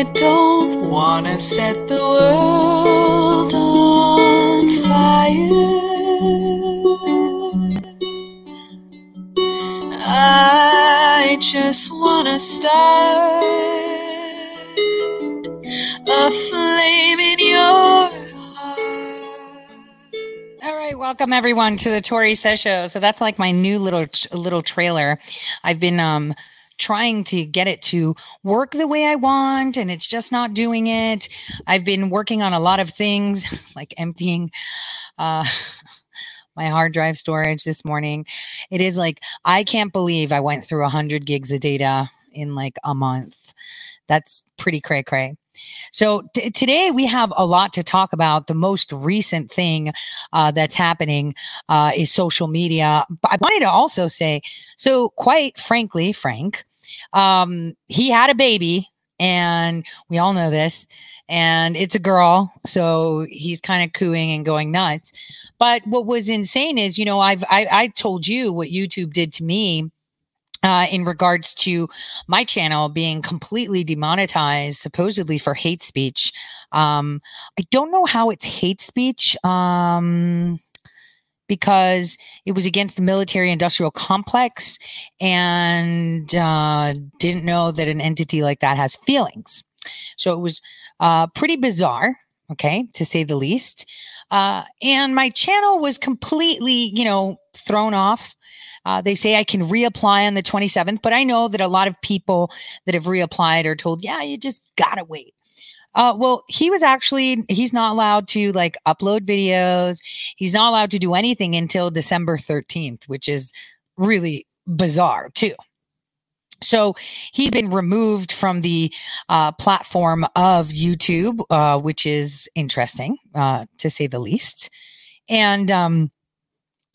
I don't wanna set the world on fire. I just wanna start a flame in your heart. All right, welcome everyone to the Tori Says Show. So that's like my new little trailer. I've been trying to get it to work the way I want, and it's just not doing it. I've been working on a lot of things, like emptying my hard drive storage this morning. It is like, I can't believe I went through 100 gigs of data in like a month. That's pretty cray-cray. So today we have a lot to talk about. The most recent thing that's happening is social media. But I wanted to also say, so quite frankly, Frank, he had a baby, and we all know this, and it's a girl. So he's kind of cooing and going nuts. But what was insane is, you know, I told you what YouTube did to me in regards to my channel being completely demonetized, supposedly for hate speech. I don't know how it's hate speech, because it was against the military industrial complex, and didn't know that an entity like that has feelings. So it was pretty bizarre, okay, to say the least. And my channel was completely, you know, thrown off. They say I can reapply on the 27th, but I know that a lot of people that have reapplied are told, yeah, you just gotta wait. Well, he's not allowed to like upload videos. He's not allowed to do anything until December 13th, which is really bizarre too. So he's been removed from the platform of YouTube, which is interesting, to say the least. And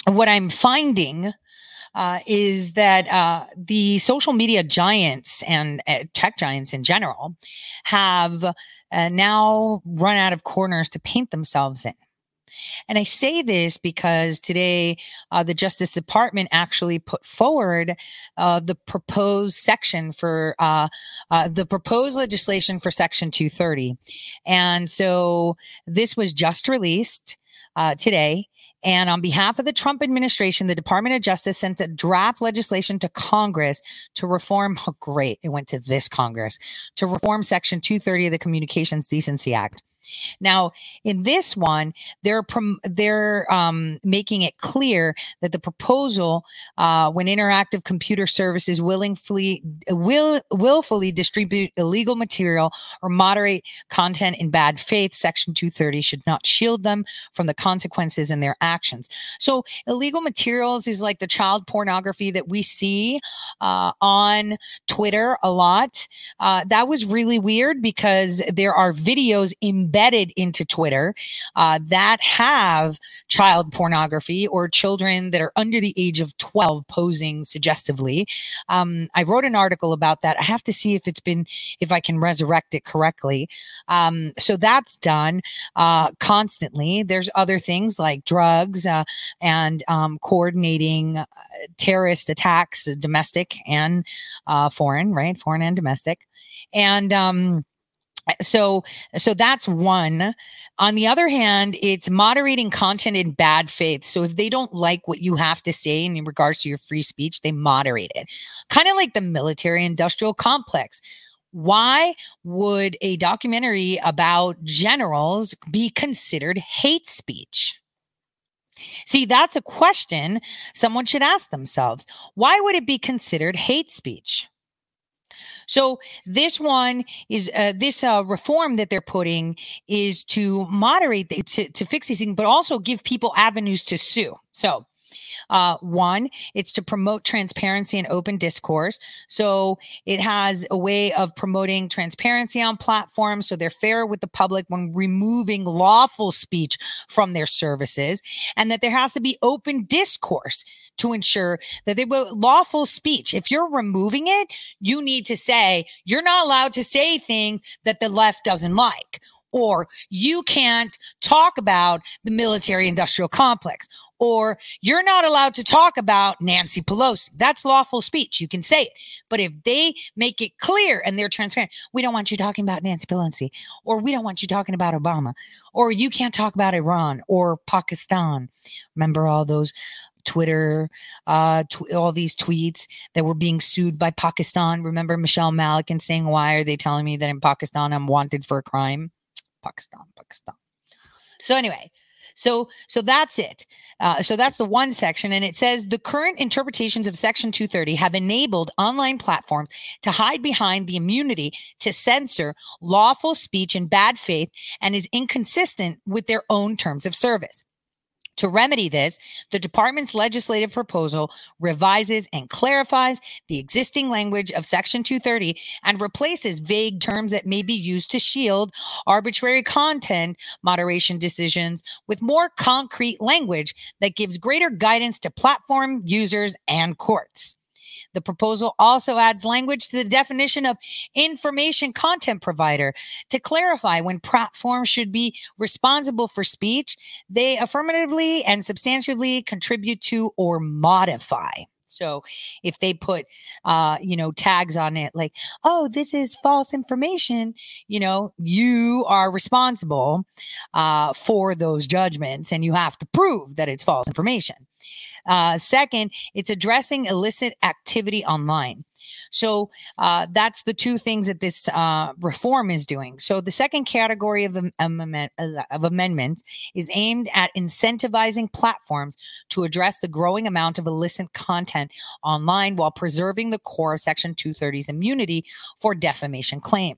what I'm finding is that the social media giants and tech giants in general have now run out of corners to paint themselves in. And I say this because today the Justice Department actually put forward the proposed legislation for Section 230. And so this was just released today. And on behalf of the Trump administration, the Department of Justice sent a draft legislation to Congress to reform. Oh, great. It went to this Congress to reform Section 230 of the Communications Decency Act. Now, in this one, they're making it clear that the proposal, when interactive computer services willfully distribute illegal material or moderate content in bad faith, Section 230 should not shield them from the consequences in their actions. So, illegal materials is like the child pornography that we see on Twitter a lot. That was really weird because there are videos embedded into Twitter that have child pornography or children that are under the age of 12 posing suggestively. I wrote an article about that. I have to see if if I can resurrect it correctly. So that's done constantly. There's other things like drugs and coordinating terrorist attacks, domestic and foreign, right? Foreign and domestic. And So that's one. On the other hand, it's moderating content in bad faith. So if they don't like what you have to say in regards to your free speech, they moderate it. Kind of like the military industrial complex. Why would a documentary about generals be considered hate speech? See, that's a question someone should ask themselves. Why would it be considered hate speech? So this one is this reform that they're putting is to moderate, to fix these things, but also give people avenues to sue. So one, it's to promote transparency and open discourse. So it has a way of promoting transparency on platforms so they're fair with the public when removing lawful speech from their services, and that there has to be open discourse to ensure that they will lawful speech. If you're removing it, you need to say, you're not allowed to say things that the left doesn't like, or you can't talk about the military industrial complex, or you're not allowed to talk about Nancy Pelosi. That's lawful speech. You can say it. But if they make it clear and they're transparent, we don't want you talking about Nancy Pelosi, or we don't want you talking about Obama, or you can't talk about Iran or Pakistan. Remember all those Twitter, all these tweets that were being sued by Pakistan. Remember Michelle Malik and saying, why are they telling me that in Pakistan I'm wanted for a crime? Pakistan. So anyway, so that's it. So that's the one section. And it says the current interpretations of Section 230 have enabled online platforms to hide behind the immunity to censor lawful speech in bad faith and is inconsistent with their own terms of service. To remedy this, the department's legislative proposal revises and clarifies the existing language of Section 230 and replaces vague terms that may be used to shield arbitrary content moderation decisions with more concrete language that gives greater guidance to platform users and courts. The proposal also adds language to the definition of information content provider to clarify when platforms should be responsible for speech they affirmatively and substantively contribute to or modify. So if they put, tags on it like, oh, this is false information, you are responsible for those judgments and you have to prove that it's false information. Second, it's addressing illicit activity online. So that's the two things that this reform is doing. So the second category of amendments is aimed at incentivizing platforms to address the growing amount of illicit content online while preserving the core of Section 230's immunity for defamation claims.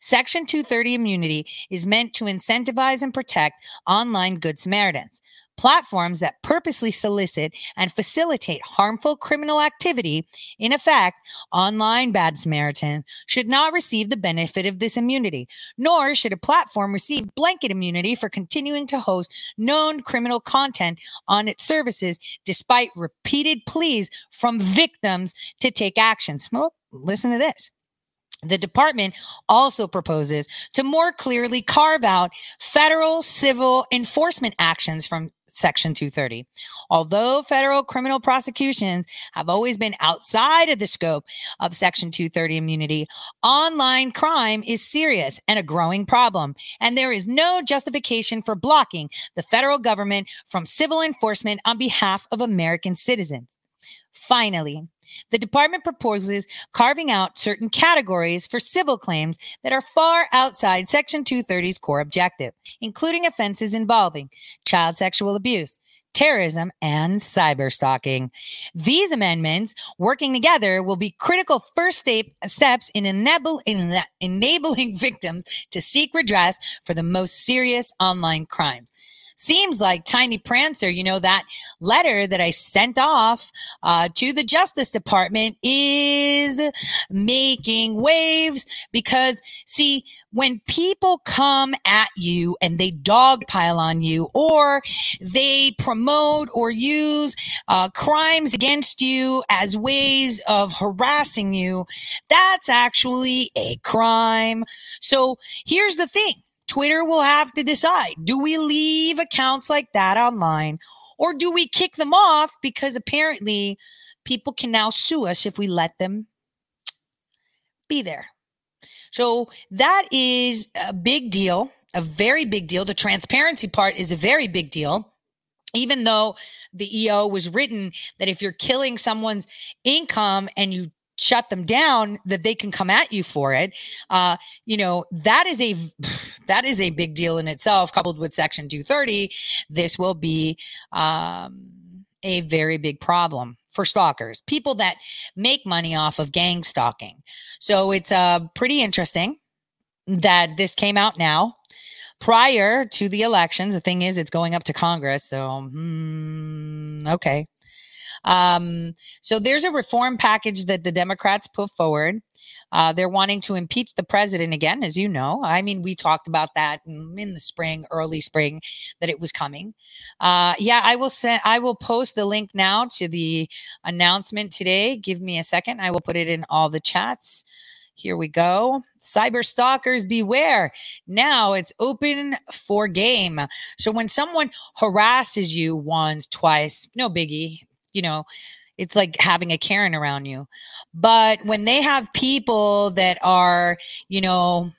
Section 230 immunity is meant to incentivize and protect online Good Samaritans. Platforms that purposely solicit and facilitate harmful criminal activity, in effect, online bad Samaritans, should not receive the benefit of this immunity, nor should a platform receive blanket immunity for continuing to host known criminal content on its services, despite repeated pleas from victims to take action. Well, listen to this. The department also proposes to more clearly carve out federal civil enforcement actions from Section 230. Although federal criminal prosecutions have always been outside of the scope of Section 230 immunity, online crime is serious and a growing problem, and there is no justification for blocking the federal government from civil enforcement on behalf of American citizens. Finally, the department proposes carving out certain categories for civil claims that are far outside Section 230's core objective, including offenses involving child sexual abuse, terrorism, and cyber stalking. These amendments, working together, will be critical first steps in enabling victims to seek redress for the most serious online crimes. Seems like Tiny Prancer, that letter that I sent off to the Justice Department is making waves because, see, when people come at you and they dogpile on you or they promote or use crimes against you as ways of harassing you, that's actually a crime. So here's the thing. Twitter will have to decide, do we leave accounts like that online or do we kick them off? Because apparently people can now sue us if we let them be there. So that is a big deal, a very big deal. The transparency part is a very big deal. Even though the EO was written that if you're killing someone's income and you shut them down, that they can come at you for it. That is a big deal in itself, coupled with Section 230. This will be a very big problem for stalkers, people that make money off of gang stalking. So it's pretty interesting that this came out now prior to the elections. The thing is, it's going up to Congress. So, okay. So there's a reform package that the Democrats put forward. They're wanting to impeach the president again, as you know. I mean, we talked about that in the spring, early spring, that it was coming. I will post the link now to the announcement today. Give me a second. I will put it in all the chats. Here we go. Cyber stalkers beware. Now it's open for game. So when someone harasses you once, twice, no biggie, you know, it's like having a Karen around you. But when they have people that are, you know,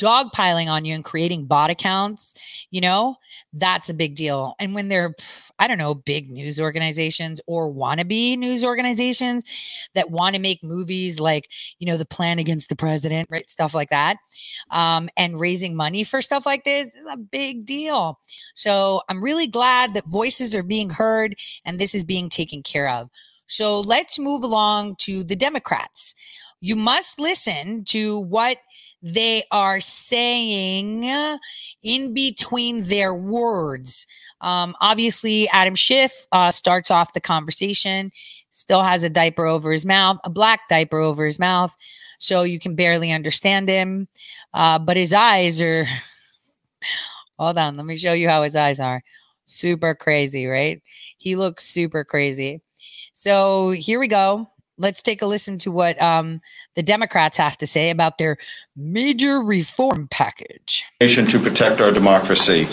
dogpiling on you and creating bot accounts, you know, that's a big deal. And when they're, I don't know, big news organizations or wannabe news organizations that want to make movies like, you know, The Plan Against the President, right? Stuff like that. And raising money for stuff like this is a big deal. So I'm really glad that voices are being heard and this is being taken care of. So let's move along to the Democrats. You must listen to what they are saying in between their words. Obviously, Adam Schiff starts off the conversation, still has a diaper over his mouth, a black diaper over his mouth, so you can barely understand him. But his eyes are, hold on, let me show you how his eyes are. Super crazy, right? He looks super crazy. So here we go. Let's take a listen to what the Democrats have to say about their major reform package. To protect our democracy.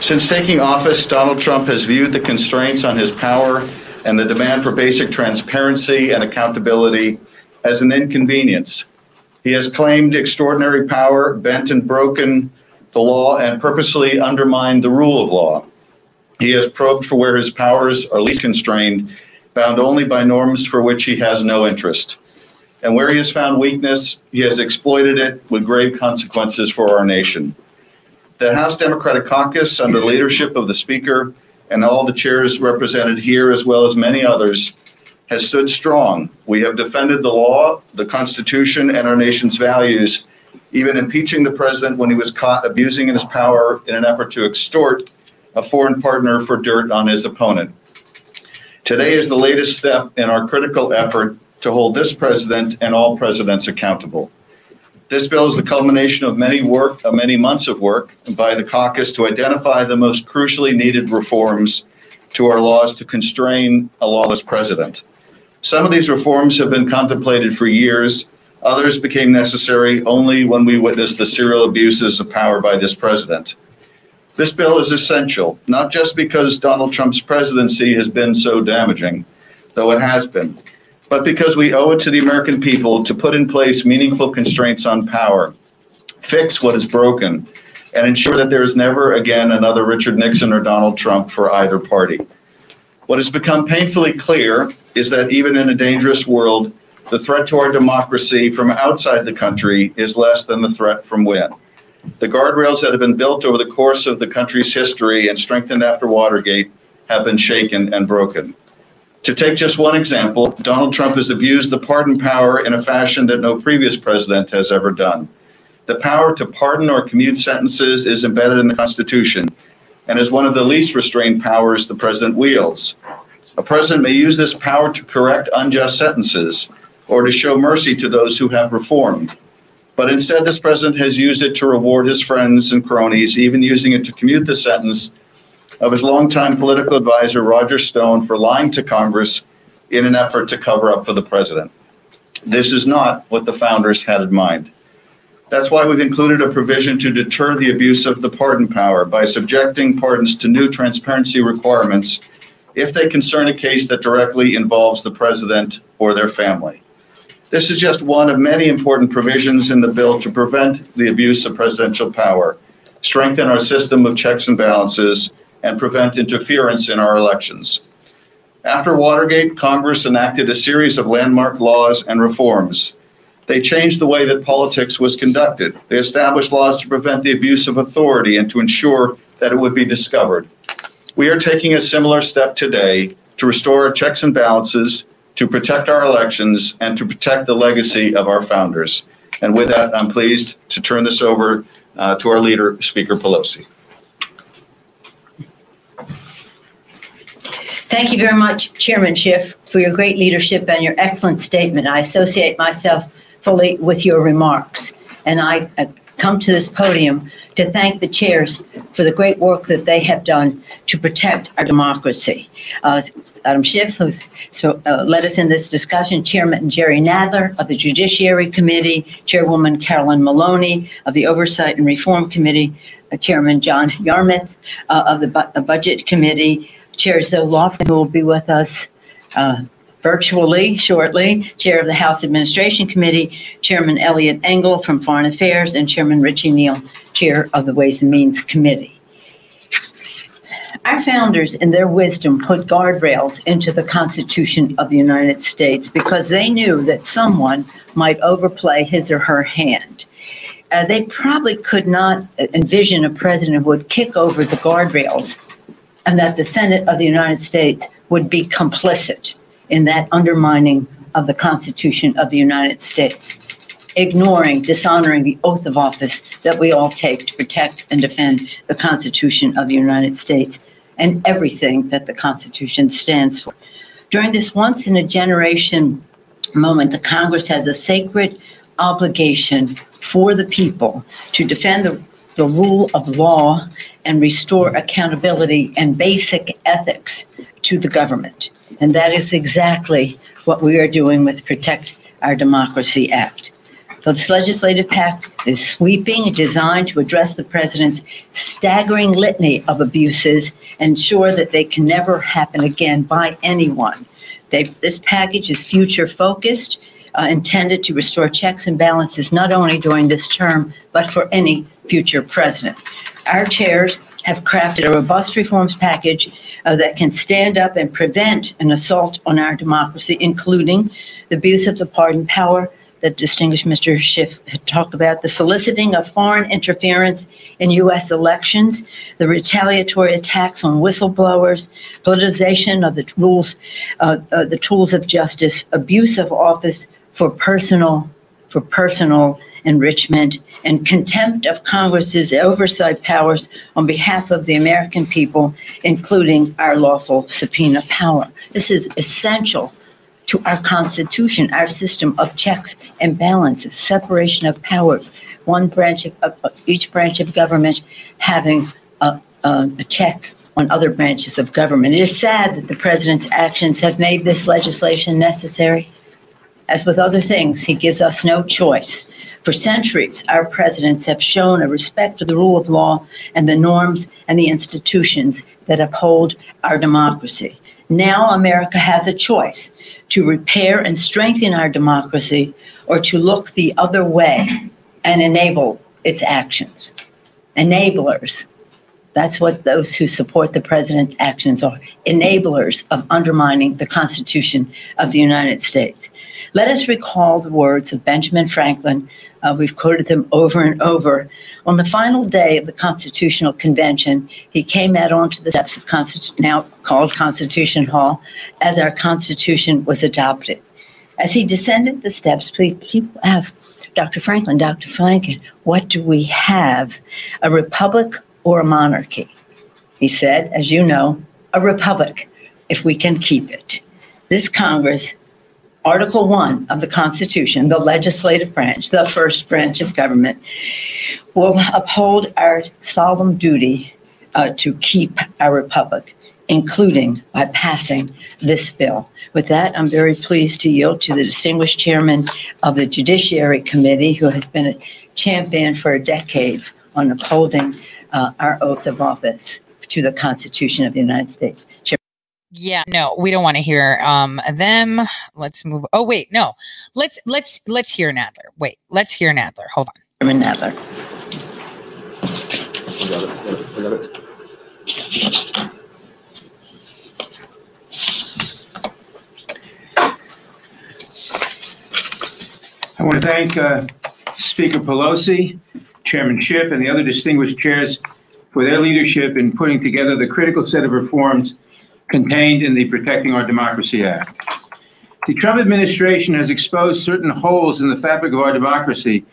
Since taking office, Donald Trump has viewed the constraints on his power and the demand for basic transparency and accountability as an inconvenience. He has claimed extraordinary power, bent and broken the law, and purposely undermined the rule of law. He has probed for where his powers are least constrained, bound only by norms for which he has no interest. And where he has found weakness, he has exploited it with grave consequences for our nation. The House Democratic Caucus, under the leadership of the Speaker and all the chairs represented here, as well as many others, has stood strong. We have defended the law, the Constitution, and our nation's values, even impeaching the president when he was caught abusing his power in an effort to extort a foreign partner for dirt on his opponent. Today is the latest step in our critical effort to hold this president and all presidents accountable. This bill is the culmination of many months of work by the caucus to identify the most crucially needed reforms to our laws to constrain a lawless president. Some of these reforms have been contemplated for years. Others became necessary only when we witnessed the serial abuses of power by this president. This bill is essential, not just because Donald Trump's presidency has been so damaging, though it has been, but because we owe it to the American people to put in place meaningful constraints on power, fix what is broken, and ensure that there is never again another Richard Nixon or Donald Trump for either party. What has become painfully clear is that even in a dangerous world, the threat to our democracy from outside the country is less than the threat from within. The guardrails that have been built over the course of the country's history and strengthened after Watergate have been shaken and broken. To take just one example, Donald Trump has abused the pardon power in a fashion that no previous president has ever done. The power to pardon or commute sentences is embedded in the Constitution and is one of the least restrained powers the president wields. A president may use this power to correct unjust sentences or to show mercy to those who have reformed. But instead, this president has used it to reward his friends and cronies, even using it to commute the sentence of his longtime political advisor, Roger Stone, for lying to Congress in an effort to cover up for the president. This is not what the founders had in mind. That's why we've included a provision to deter the abuse of the pardon power by subjecting pardons to new transparency requirements if they concern a case that directly involves the president or their family. This is just one of many important provisions in the bill to prevent the abuse of presidential power, strengthen our system of checks and balances, and prevent interference in our elections. After Watergate, Congress enacted a series of landmark laws and reforms. They changed the way that politics was conducted. They established laws to prevent the abuse of authority and to ensure that it would be discovered. We are taking a similar step today to restore our checks and balances, to protect our elections, and to protect the legacy of our founders. And with that, I'm pleased to turn this over to our leader, Speaker Pelosi. Thank you very much, Chairman Schiff, for your great leadership and your excellent statement. I associate myself fully with your remarks, and I come to this podium to thank the chairs for the great work that they have done to protect our democracy. Adam Schiff, who's led us in this discussion, Chairman Jerry Nadler of the Judiciary Committee, Chairwoman Carolyn Maloney of the Oversight and Reform Committee, Chairman John Yarmuth of the Budget Committee, Chair Zoe Lofton, who will be with us virtually shortly, Chair of the House Administration Committee, Chairman Elliot Engel from Foreign Affairs, and Chairman Richie Neal, Chair of the Ways and Means Committee. Our founders, in their wisdom, put guardrails into the Constitution of the United States because they knew that someone might overplay his or her hand. They probably could not envision a president who would kick over the guardrails and that the Senate of the United States would be complicit in that undermining of the Constitution of the United States, ignoring, dishonoring the oath of office that we all take to protect and defend the Constitution of the United States and everything that the Constitution stands for. During this once-in-a-generation moment, the Congress has a sacred obligation for the people to defend the rule of law and restore accountability and basic ethics to the government. And that is exactly what we are doing with Protect Our Democracy Act. So this legislative pact is sweeping, designed to address the president's staggering litany of abuses, ensure that they can never happen again by anyone. This package is future-focused, intended to restore checks and balances not only during this term, but for any future president. Our chairs have crafted a robust reforms package that can stand up and prevent an assault on our democracy, including the abuse of the pardon power that distinguished Mr. Schiff had talked about, the soliciting of foreign interference in U.S. elections, the retaliatory attacks on whistleblowers, politicization of the tools of justice, abuse of office for personal enrichment, and contempt of Congress's oversight powers on behalf of the American people, including our lawful subpoena power. This is essential to our Constitution, our system of checks and balances, separation of powers, one branch of each branch of government having a check on other branches of government. It is sad that the president's actions have made this legislation necessary. As with other things, he gives us no choice. For centuries, our presidents have shown a respect for the rule of law and the norms and the institutions that uphold our democracy. Now America has a choice to repair and strengthen our democracy or to look the other way and enable its actions. Enablers. That's what those who support the president's actions are, enablers of undermining the Constitution of the United States. Let us recall the words of Benjamin Franklin. We've quoted them over and over. On the final day of the Constitutional Convention, he came out onto the steps of now called Constitution Hall, as our Constitution was adopted. As he descended the steps, people asked, Dr. Franklin, what do we have, a republic or a monarchy? He said, as you know, a republic, if we can keep it. This Congress, Article 1 of the Constitution, the legislative branch, the first branch of government, will uphold our solemn duty to keep our republic, including by passing this bill. With that, I'm very pleased to yield to the distinguished chairman of the Judiciary Committee, who has been a champion for decades on upholding our oath of office to the Constitution of the United States. Yeah, no, we don't want to hear them. Let's move. Oh, wait, no. Let's hear Nadler. Wait, let's hear Nadler. Hold on. Chairman Nadler. I want to thank Speaker Pelosi, Chairman Schiff, and the other distinguished chairs for their leadership in putting together the critical set of reforms contained in the Protecting Our Democracy Act. The Trump administration has exposed certain holes in the fabric of our democracy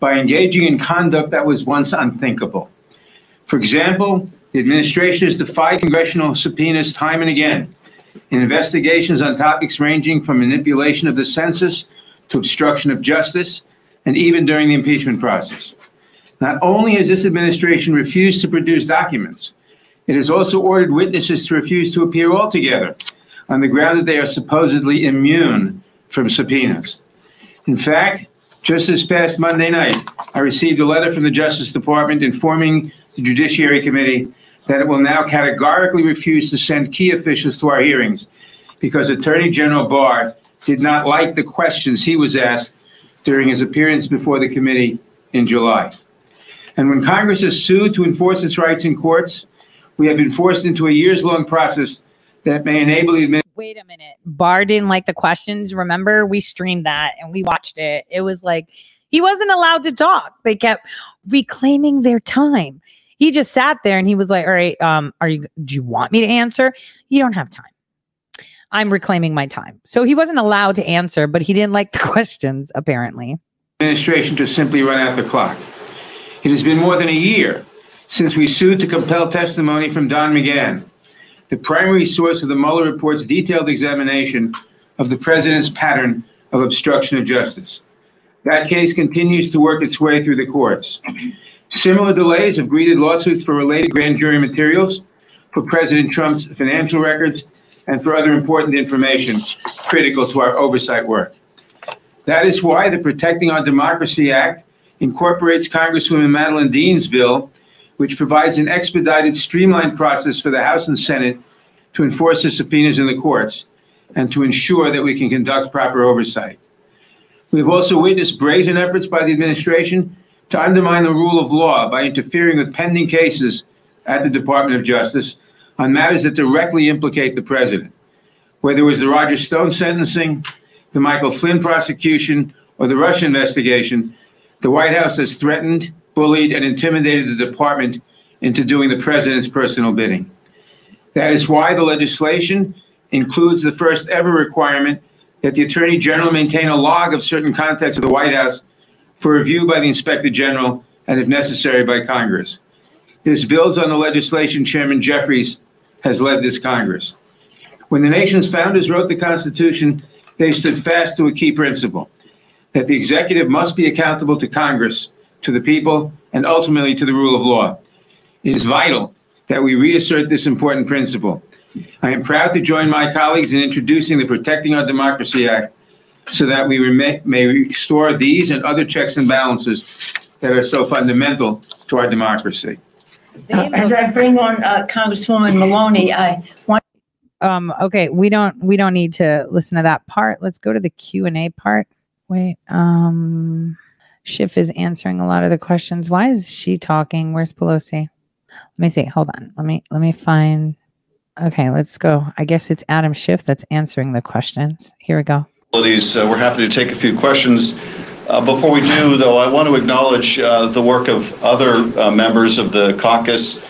by engaging in conduct that was once unthinkable. For example, the administration has defied congressional subpoenas time and again in investigations on topics ranging from manipulation of the census to obstruction of justice, and even during the impeachment process. Not only has this administration refused to produce documents, it has also ordered witnesses to refuse to appear altogether on the ground that they are supposedly immune from subpoenas. In fact, just this past Monday night, I received a letter from the Justice Department informing the Judiciary Committee that it will now categorically refuse to send key officials to our hearings because Attorney General Barr did not like the questions he was asked during his appearance before the committee in July. And when Congress is sued to enforce its rights in courts, we have been forced into a years-long process that may enable the administration. Wait a minute. Barr didn't like the questions. Remember, we streamed that and we watched it. It was like he wasn't allowed to talk. They kept reclaiming their time. He just sat there and he was like, all right, do you want me to answer? You don't have time. I'm reclaiming my time. So he wasn't allowed to answer, but he didn't like the questions, apparently. Administration to simply run out the clock. It has been more than a year since we sued to compel testimony from Don McGahn, the primary source of the Mueller report's detailed examination of the president's pattern of obstruction of justice. That case continues to work its way through the courts. Similar delays have greeted lawsuits for related grand jury materials, for President Trump's financial records, and for other important information critical to our oversight work. That is why the Protecting Our Democracy Act incorporates Congresswoman Madeline Dean's bill, which provides an expedited, streamlined process for the House and Senate to enforce the subpoenas in the courts and to ensure that we can conduct proper oversight. We've also witnessed brazen efforts by the administration to undermine the rule of law by interfering with pending cases at the Department of Justice on matters that directly implicate the president, whether it was the Roger Stone sentencing, the Michael Flynn prosecution, or the Russia investigation. The White House has threatened, bullied, and intimidated the department into doing the president's personal bidding. That is why the legislation includes the first ever requirement that the Attorney General maintain a log of certain contacts of the White House for review by the Inspector General and, if necessary, by Congress. This builds on the legislation Chairman Jeffries has led this Congress. When the nation's founders wrote the Constitution, they stood fast to a key principle, that the executive must be accountable to Congress, to the people, and ultimately to the rule of law. It is vital that we reassert this important principle. I am proud to join my colleagues in introducing the Protecting Our Democracy Act so that we may restore these and other checks and balances that are so fundamental to our democracy. As I bring on Congresswoman Maloney, I want. Okay, we don't need to listen to that part. Let's go to the Q&A part. Wait, Schiff is answering a lot of the questions. Why is she talking? Where's Pelosi? Let me see. Hold on. Let me find. Okay, let's go. I guess it's Adam Schiff that's answering the questions. Here we go. We're happy to take a few questions. Before we do, though, I want to acknowledge the work of other members of the caucus.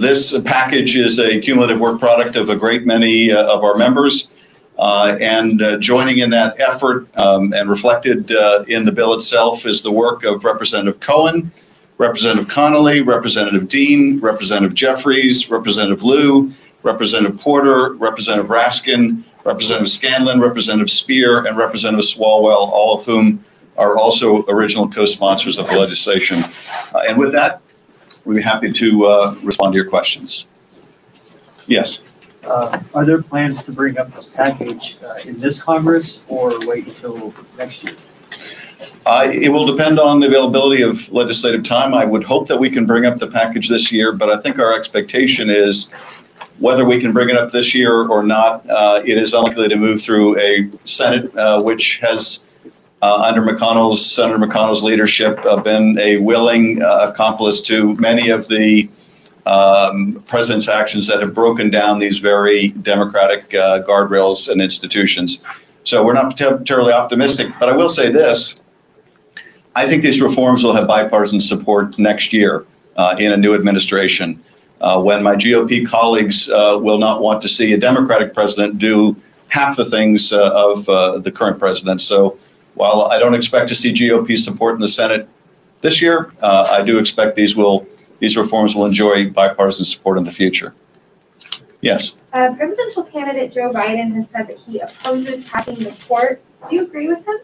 This package is a cumulative work product of a great many of our members. And joining in that effort and reflected in the bill itself is the work of Representative Cohen, Representative Connolly, Representative Dean, Representative Jeffries, Representative Liu, Representative Porter, Representative Raskin, Representative Scanlon, Representative Speer, and Representative Swalwell, all of whom are also original co-sponsors of the legislation. And with that, we'd be happy to respond to your questions. Yes. Are there plans to bring up this package in this Congress or wait until next year? It will depend on the availability of legislative time. I would hope that we can bring up the package this year, but I think our expectation is whether we can bring it up this year or not, it is unlikely to move through a Senate, which has, under Senator McConnell's leadership, been a willing accomplice to many of the president's actions that have broken down these very democratic guardrails and institutions. So we're not terribly optimistic, but I will say this. I think these reforms will have bipartisan support next year in a new administration when my GOP colleagues will not want to see a Democratic president do half the things of the current president. So while I don't expect to see GOP support in the Senate this year, I do expect these reforms will enjoy bipartisan support in the future. Yes. Presidential candidate Joe Biden has said that he opposes hacking the court. Do you agree with him?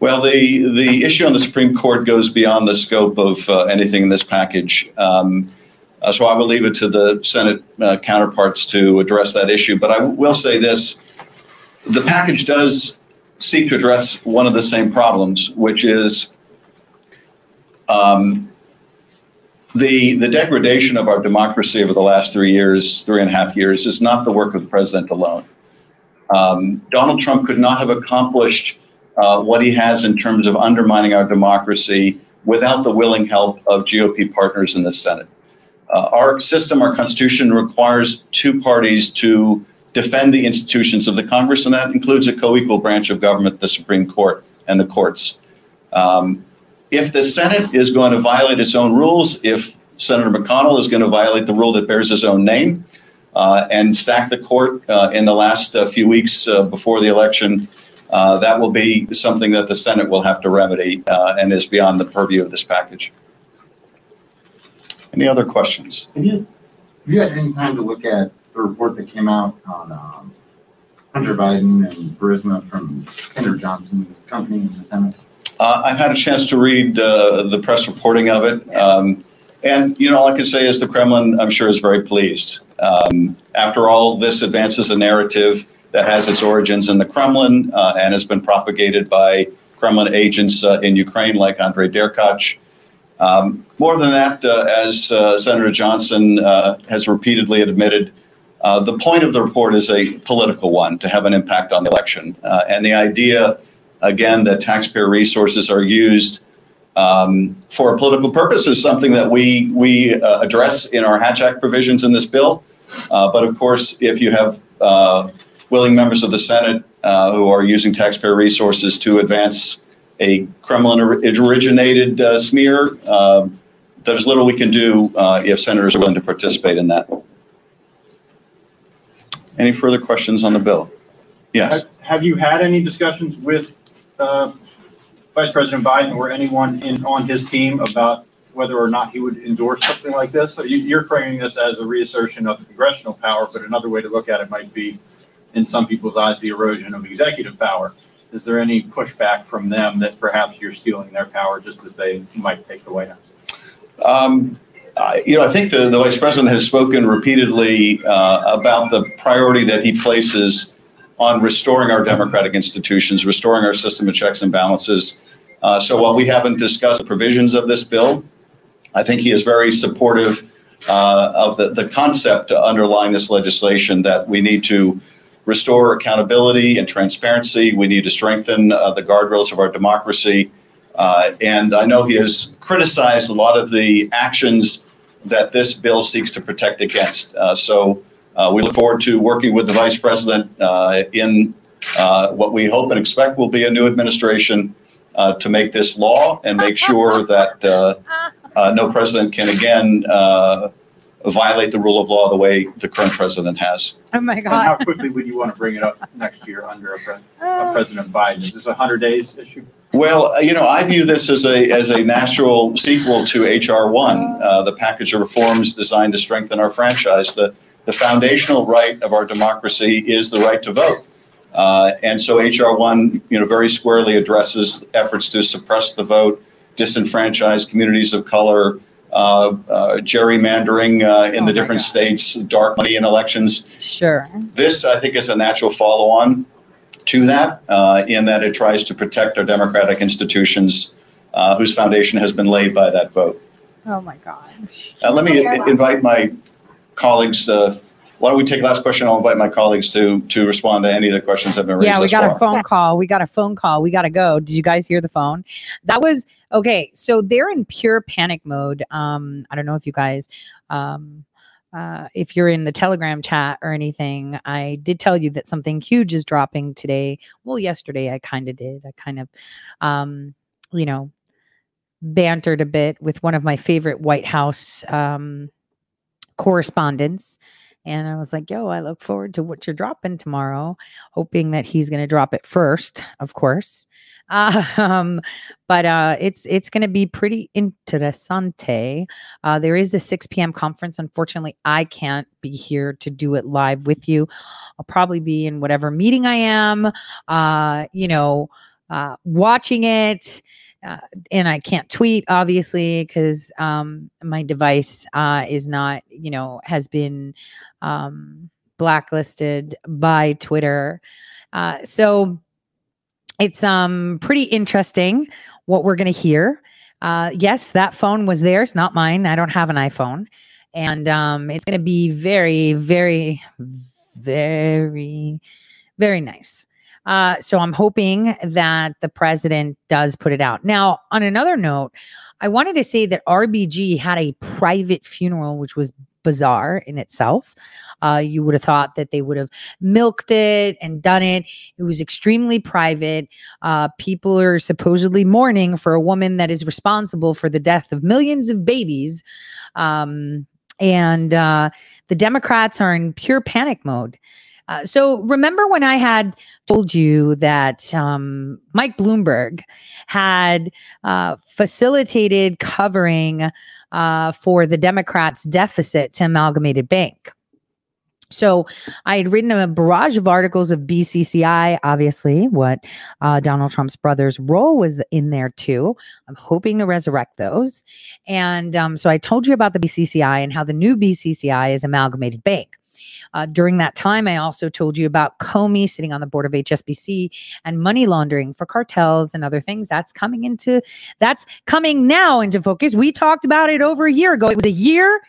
Well, the issue on the Supreme Court goes beyond the scope of anything in this package. So I will leave it to the Senate counterparts to address that issue. But I will say this. The package does seek to address one of the same problems, which is the degradation of our democracy over the last 3 years, 3.5 years, is not the work of the president alone. Donald Trump could not have accomplished what he has in terms of undermining our democracy without the willing help of GOP partners in the Senate. Our system, our Constitution, requires two parties to defend the institutions of the Congress, and that includes a co-equal branch of government, the Supreme Court and the courts. If the Senate is going to violate its own rules, if Senator McConnell is going to violate the rule that bears his own name and stack the court in the last few weeks before the election, that will be something that the Senate will have to remedy and is beyond the purview of this package. Any other questions? Have you had any time to look at the report that came out on Hunter Biden and Burisma from Senator Johnson, company in the Senate? I've had a chance to read the press reporting of it. And, you know, all I can say is the Kremlin, I'm sure, is very pleased. After all, this advances a narrative that has its origins in the Kremlin and has been propagated by Kremlin agents in Ukraine, like Andrei Derkach. More than that, as Senator Johnson has repeatedly admitted, the point of the report is a political one, to have an impact on the election. And the idea, again, that taxpayer resources are used for a political purpose is something that we address in our Hatch Act provisions in this bill. But of course, if you have willing members of the Senate who are using taxpayer resources to advance a Kremlin-originated smear, there's little we can do if senators are willing to participate in that. Any further questions on the bill? Yes. Have you had any discussions with Vice President Biden or anyone on his team about whether or not he would endorse something like this? So you're framing this as a reassertion of congressional power, but another way to look at it might be, in some people's eyes, the erosion of executive power. Is there any pushback from them that perhaps you're stealing their power just as they might take the White House? You know, I think the Vice President has spoken repeatedly about the priority that he places on restoring our democratic institutions, restoring our system of checks and balances. So while we haven't discussed the provisions of this bill, I think he is very supportive of the concept underlying this legislation that we need to restore accountability and transparency. We need to strengthen the guardrails of our democracy. And I know he has criticized a lot of the actions that this bill seeks to protect against. So we look forward to working with the Vice President in what we hope and expect will be a new administration to make this law and make sure that no president can again violate the rule of law the way the current president has. Oh, my God. And how quickly would you want to bring it up next year under a President Biden? Is this a 100-day issue? Well, you know, I view this as a natural sequel to H.R. 1, the package of reforms designed to strengthen our franchise. The foundational right of our democracy is the right to vote. And so H.R. 1, you know, very squarely addresses efforts to suppress the vote, disenfranchise communities of color, gerrymandering in the different states, dark money in elections. Sure. This, I think, is a natural follow-on to that, in that it tries to protect our democratic institutions whose foundation has been laid by that vote. Oh, my gosh. Let me invite my colleagues. Why don't we take the last question? I'll invite my colleagues to respond to any of the questions that have been raised. Yeah, we got a phone call. We got to go. Did you guys hear the phone? That was okay. So they're in pure panic mode. I don't know if you guys, if you're in the Telegram chat or anything, I did tell you that something huge is dropping today. Well, yesterday I kind of did. I kind of, you know, bantered a bit with one of my favorite White House correspondents. And I was like, yo, I look forward to what you're dropping tomorrow, hoping that he's going to drop it first, of course. But it's going to be pretty interessante. There is the 6 p.m. conference. Unfortunately, I can't be here to do it live with you. I'll probably be in whatever meeting I am, watching it. And I can't tweet, obviously, because my device is not, you know, has been blacklisted by Twitter. So it's pretty interesting what we're going to hear. Yes, that phone was theirs, not mine. I don't have an iPhone. And it's going to be very, very, very, very nice. So I'm hoping that the president does put it out. Now, on another note, I wanted to say that RBG had a private funeral, which was bizarre in itself. You would have thought that they would have milked it and done it. It was extremely private. People are supposedly mourning for a woman that is responsible for the death of millions of babies. And the Democrats are in pure panic mode. So remember when I had told you that Mike Bloomberg had facilitated covering for the Democrats' deficit to Amalgamated Bank? So I had written a barrage of articles of BCCI, obviously, what Donald Trump's brother's role was in there, too. I'm hoping to resurrect those. And so I told you about the BCCI and how the new BCCI is Amalgamated Bank. During that time, I also told you about Comey sitting on the board of HSBC and money laundering for cartels and other things. That's coming now into focus. We talked about it over a year ago. It was a year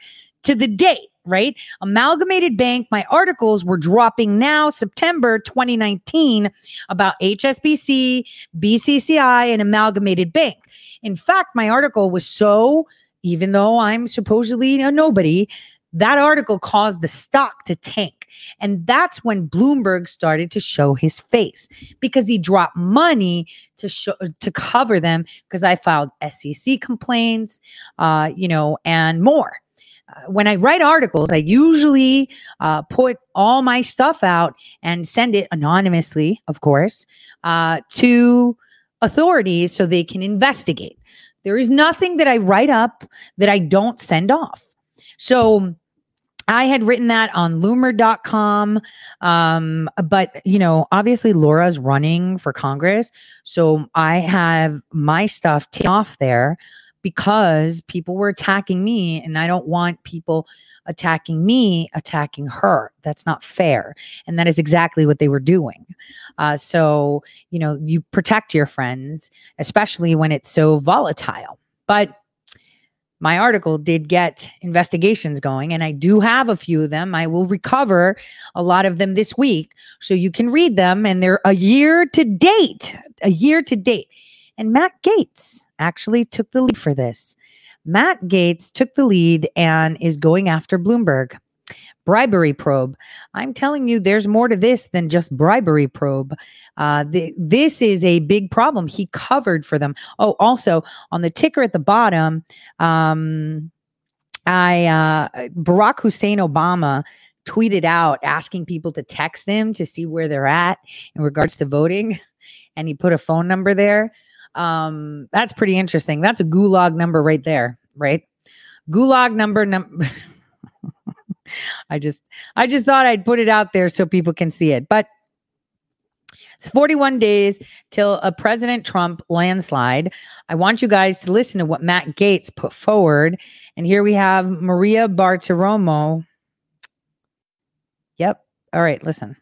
to the date, right? Amalgamated Bank, my articles were dropping now, September 2019, about HSBC, BCCI, and Amalgamated Bank. In fact, my article was so, even though I'm supposedly a nobody, that article caused the stock to tank. And that's when Bloomberg started to show his face, because he dropped money to cover them, because I filed SEC complaints, and more. When I write articles, I usually put all my stuff out and send it anonymously, of course, to authorities so they can investigate. There is nothing that I write up that I don't send off. So I had written that on loomer.com, but, obviously Laura's running for Congress. So I have my stuff taken off there because people were attacking me, and I don't want people attacking me attacking her. That's not fair. And that is exactly what they were doing. So, you protect your friends, especially when it's so volatile. But my article did get investigations going, and I do have a few of them. I will recover a lot of them this week so you can read them, and they're a year to date. And Matt Gaetz actually took the lead for this. Matt Gaetz took the lead and is going after Bloomberg. Bribery probe. I'm telling you, there's more to this than just bribery probe. This is a big problem. He covered for them. Oh, also on the ticker at the bottom, Barack Hussein Obama tweeted out asking people to text him to see where they're at in regards to voting. And he put a phone number there. That's pretty interesting. That's a gulag number right there, right? Gulag number. I just thought I'd put it out there so people can see it. But it's 41 days till a President Trump landslide. I want you guys to listen to what Matt Gaetz put forward. And here we have Maria Bartiromo. Yep. All right, listen.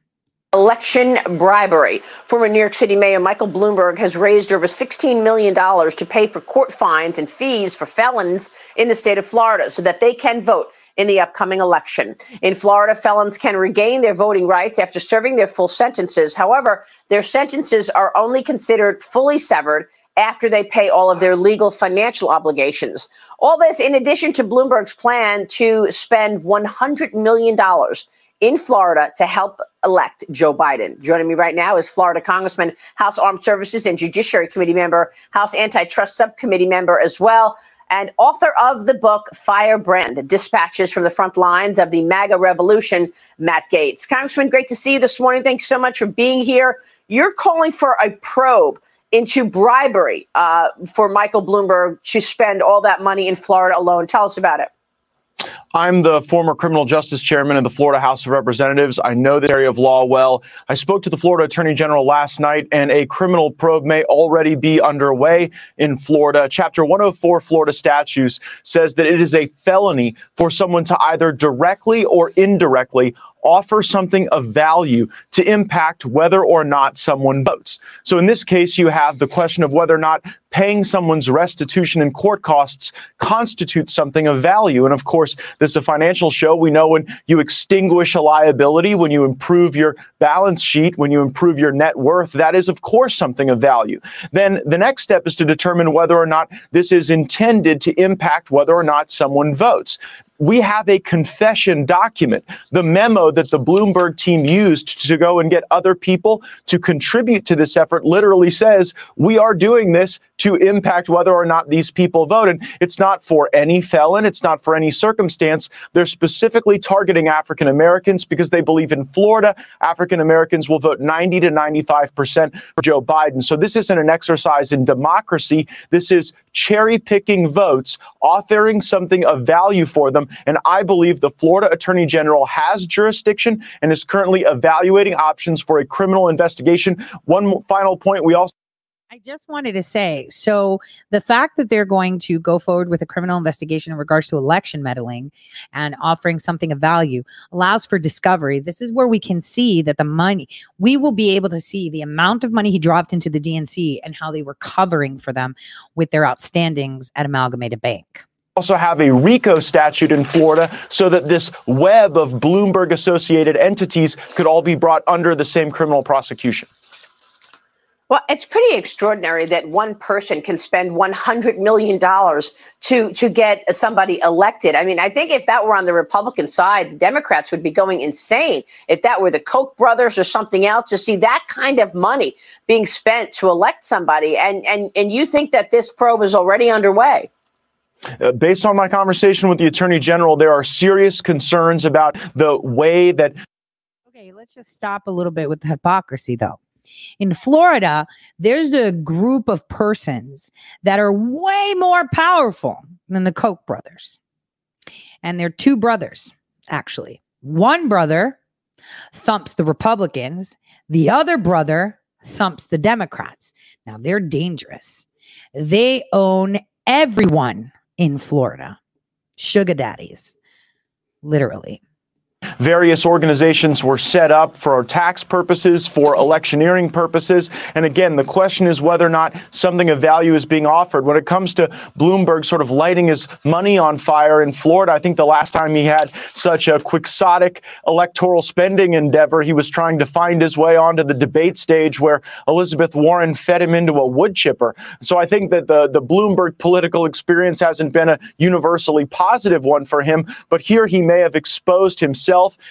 Election bribery. Former New York City Mayor Michael Bloomberg has raised over $16 million to pay for court fines and fees for felons in the state of Florida so that they can vote in the upcoming election. In Florida, felons can regain their voting rights after serving their full sentences. However, their sentences are only considered fully severed after they pay all of their legal financial obligations. All this in addition to Bloomberg's plan to spend $100 million in Florida to help elect Joe Biden. Joining me right now is Florida Congressman, House Armed Services and Judiciary Committee member, House Antitrust Subcommittee member as well, and author of the book, Firebrand, Dispatches from the Front Lines of the MAGA Revolution, Matt Gaetz. Congressman, great to see you this morning. Thanks so much for being here. You're calling for a probe into bribery for Michael Bloomberg to spend all that money in Florida alone. Tell us about it. I'm the former criminal justice chairman of the Florida House of Representatives. I know this area of law well. I spoke to the Florida Attorney General last night, and a criminal probe may already be underway in Florida. Chapter 104 Florida statutes says that it is a felony for someone to either directly or indirectly offer something of value to impact whether or not someone votes. So in this case, you have the question of whether or not paying someone's restitution and court costs constitutes something of value. And of course, this is a financial show. We know when you extinguish a liability, when you improve your balance sheet, when you improve your net worth, that is, of course, something of value. Then the next step is to determine whether or not this is intended to impact whether or not someone votes. We have a confession document, the memo that the Bloomberg team used to go and get other people to contribute to this effort literally says we are doing this to impact whether or not these people vote. And it's not for any felon. It's not for any circumstance. They're specifically targeting African Americans because they believe in Florida, African Americans will vote 90% to 95% for Joe Biden. So this isn't an exercise in democracy. This is cherry picking votes, authoring something of value for them. And I believe the Florida Attorney General has jurisdiction and is currently evaluating options for a criminal investigation. One final point. I just wanted to say, so the fact that they're going to go forward with a criminal investigation in regards to election meddling and offering something of value allows for discovery. This is where we can see that the money, we will be able to see the amount of money he dropped into the DNC and how they were covering for them with their outstandings at Amalgamated Bank. Also have a RICO statute in Florida so that this web of Bloomberg associated entities could all be brought under the same criminal prosecution. Well, it's pretty extraordinary that one person can spend $100 million to get somebody elected. I mean, I think if that were on the Republican side, the Democrats would be going insane. If that were the Koch brothers or something else, to see that kind of money being spent to elect somebody. And you think that this probe is already underway? Based on my conversation with the Attorney General, there are serious concerns about the way that... Okay, let's just stop a little bit with the hypocrisy, though. In Florida, there's a group of persons that are way more powerful than the Koch brothers. And they're two brothers, actually. One brother thumps the Republicans. The other brother thumps the Democrats. Now, they're dangerous. They own everyone in Florida. Sugar daddies, literally. Various organizations were set up for tax purposes, for electioneering purposes. And again, the question is whether or not something of value is being offered. When it comes to Bloomberg sort of lighting his money on fire in Florida, I think the last time he had such a quixotic electoral spending endeavor, he was trying to find his way onto the debate stage where Elizabeth Warren fed him into a wood chipper. So I think that the Bloomberg political experience hasn't been a universally positive one for him. But here he may have exposed himself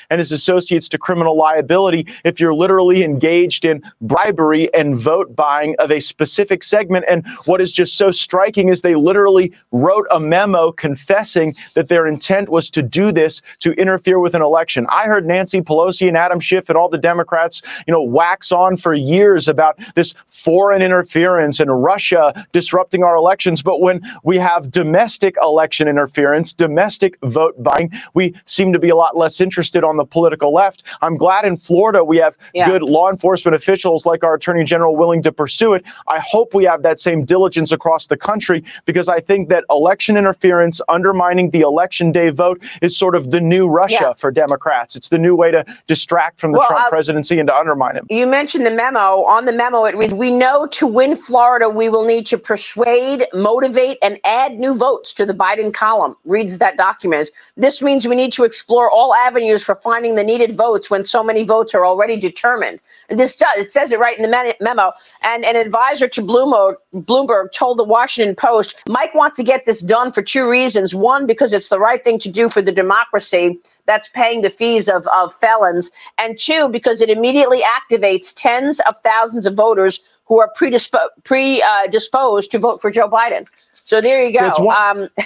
and his associates to criminal liability if you're literally engaged in bribery and vote buying of a specific segment. And what is just so striking is they literally wrote a memo confessing that their intent was to do this to interfere with an election. I heard Nancy Pelosi and Adam Schiff and all the Democrats, wax on for years about this foreign interference and Russia disrupting our elections. But when we have domestic election interference, domestic vote buying, we seem to be a lot less interested on the political left. I'm glad in Florida we have good law enforcement officials like our Attorney General willing to pursue it. I hope we have that same diligence across the country, because I think that election interference, undermining the election day vote, is sort of the new Russia for Democrats. It's the new way to distract from the Trump presidency and to undermine him. You mentioned the memo. On the memo, it reads, "We know to win Florida, we will need to persuade, motivate, and add new votes to the Biden column," reads that document. "This means we need to explore all avenues for finding the needed votes when so many votes are already determined." And this does, it says it right in the memo. And an advisor to Bloomberg told the Washington Post, "Mike wants to get this done for two reasons. One, because it's the right thing to do for the democracy," that's paying the fees of felons, "and two, because it immediately activates tens of thousands of voters who are predisposed to vote for Joe Biden." So there you go.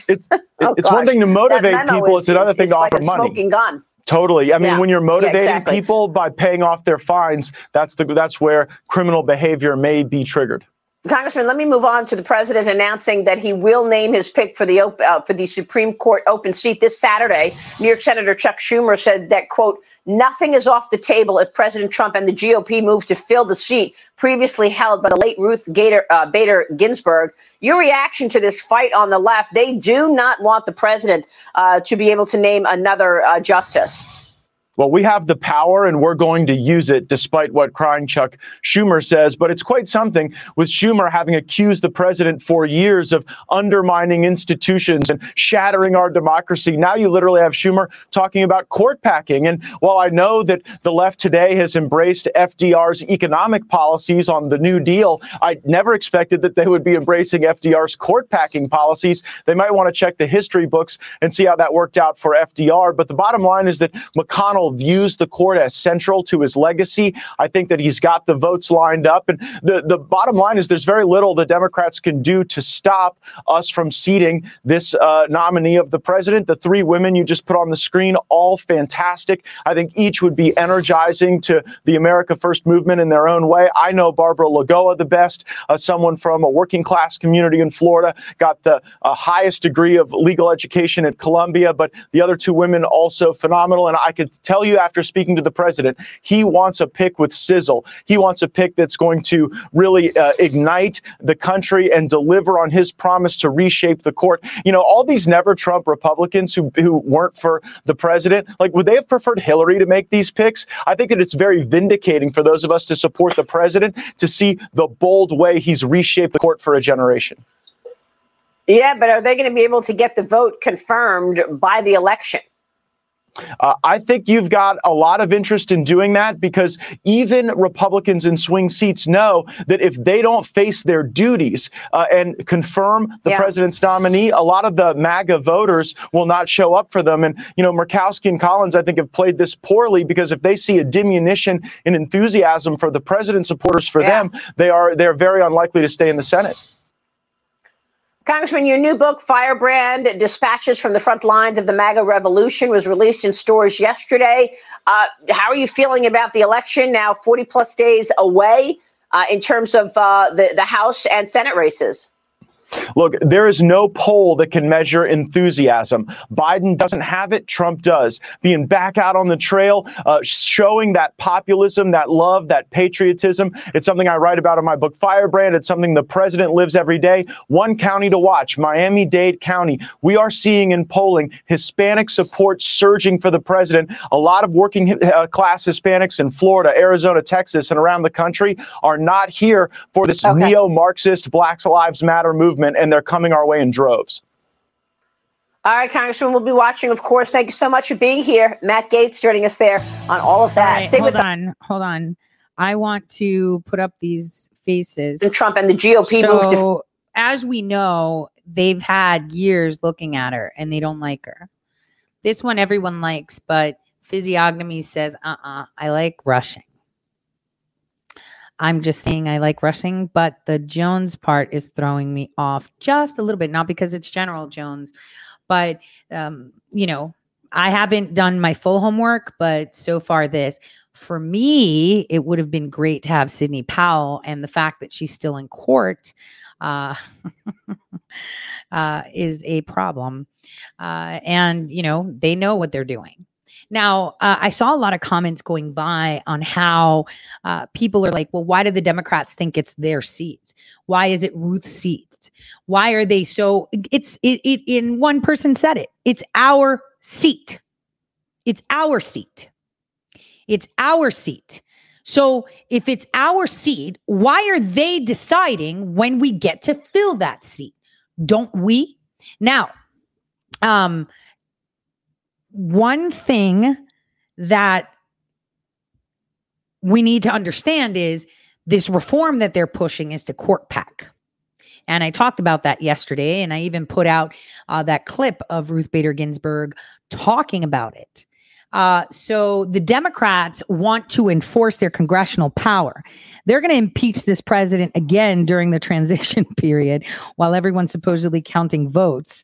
It's one, one thing to motivate people. It's another thing to offer money. It's like a smoking gun. Totally. I mean, when you're motivating people by paying off their fines, that's where criminal behavior may be triggered. Congressman, let me move on to the president announcing that he will name his pick for the Supreme Court open seat this Saturday. New York Senator Chuck Schumer said that, quote, nothing is off the table if President Trump and the GOP move to fill the seat previously held by the late Ruth Bader Ginsburg. Your reaction to this fight on the left? They do not want the president to be able to name another justice. Well, we have the power and we're going to use it, despite what crying Chuck Schumer says. But it's quite something, with Schumer having accused the president for years of undermining institutions and shattering our democracy. Now you literally have Schumer talking about court packing. And while I know that the left today has embraced FDR's economic policies on the New Deal, I never expected that they would be embracing FDR's court packing policies. They might want to check the history books and see how that worked out for FDR. But the bottom line is that McConnell views the court as central to his legacy. I think that he's got the votes lined up. And the bottom line is there's very little the Democrats can do to stop us from seating this nominee of the president. The three women you just put on the screen, all fantastic. I think each would be energizing to the America First movement in their own way. I know Barbara Lagoa the best, someone from a working class community in Florida, got the highest degree of legal education at Columbia, but the other two women also phenomenal. And I could tell you, after speaking to the president, he wants a pick with sizzle. He wants a pick that's going to really ignite the country and deliver on his promise to reshape the court. You know, all these never Trump Republicans who weren't for the president, like, would they have preferred Hillary to make these picks? I think that it's very vindicating for those of us to support the president to see the bold way he's reshaped the court for a generation. Yeah, but are they going to be able to get the vote confirmed by the election? I think you've got a lot of interest in doing that, because even Republicans in swing seats know that if they don't face their duties and confirm the president's nominee, a lot of the MAGA voters will not show up for them. And, you know, Murkowski and Collins, I think, have played this poorly, because if they see a diminution in enthusiasm for the president's supporters for them, they're very unlikely to stay in the Senate. Congressman, your new book, Firebrand, Dispatches from the Front Lines of the MAGA Revolution, was released in stores yesterday. How are you feeling about the election now, 40 plus days away, in terms of the House and Senate races? Look, there is no poll that can measure enthusiasm. Biden doesn't have it. Trump does. Being back out on the trail, showing that populism, that love, that patriotism. It's something I write about in my book, Firebrand. It's something the president lives every day. One county to watch, Miami-Dade County. We are seeing in polling Hispanic support surging for the president. A lot of working class Hispanics in Florida, Arizona, Texas, and around the country are not here for this neo-Marxist Black Lives Matter movement. And they're coming our way in droves. All right, Congressman, we'll be watching, of course. Thank you so much for being here. Matt Gaetz joining us there on all of that. All right, hold on. I want to put up these faces. The Trump and the GOP moved to... As we know, they've had years looking at her and they don't like her. This one everyone likes, but physiognomy says, I like rushing. I'm just saying I like rushing, but the Jones part is throwing me off just a little bit, not because it's General Jones, but, you know, I haven't done my full homework, but so far this, for me, it would have been great to have Sidney Powell, and the fact that she's still in court is a problem. And, you know, they know what they're doing. Now, I saw a lot of comments going by on how people are like, well, why do the Democrats think it's their seat? Why is it Ruth's seat? Why are they so in one person said it. It's our seat. It's our seat. It's our seat. So if it's our seat, why are they deciding when we get to fill that seat? Don't we? Now, one thing that we need to understand is this reform that they're pushing is to court pack. And I talked about that yesterday, and I even put out that clip of Ruth Bader Ginsburg talking about it. So the Democrats want to enforce their congressional power. They're going to impeach this president again during the transition period while everyone's supposedly counting votes.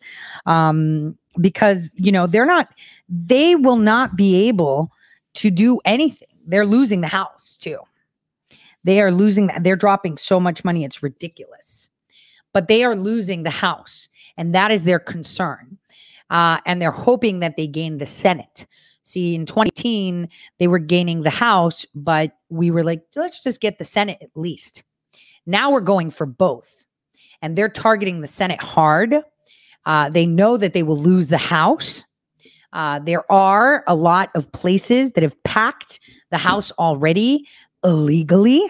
Because, you know, they will not be able to do anything. They're losing the House too. They are losing that. They're dropping so much money. It's ridiculous. But they are losing the House, and that is their concern. And they're hoping that they gain the Senate. See, in 2018, they were gaining the House, but we were like, let's just get the Senate at least. Now we're going for both. And they're targeting the Senate hard. They know that they will lose the House. There are a lot of places that have packed the House already illegally.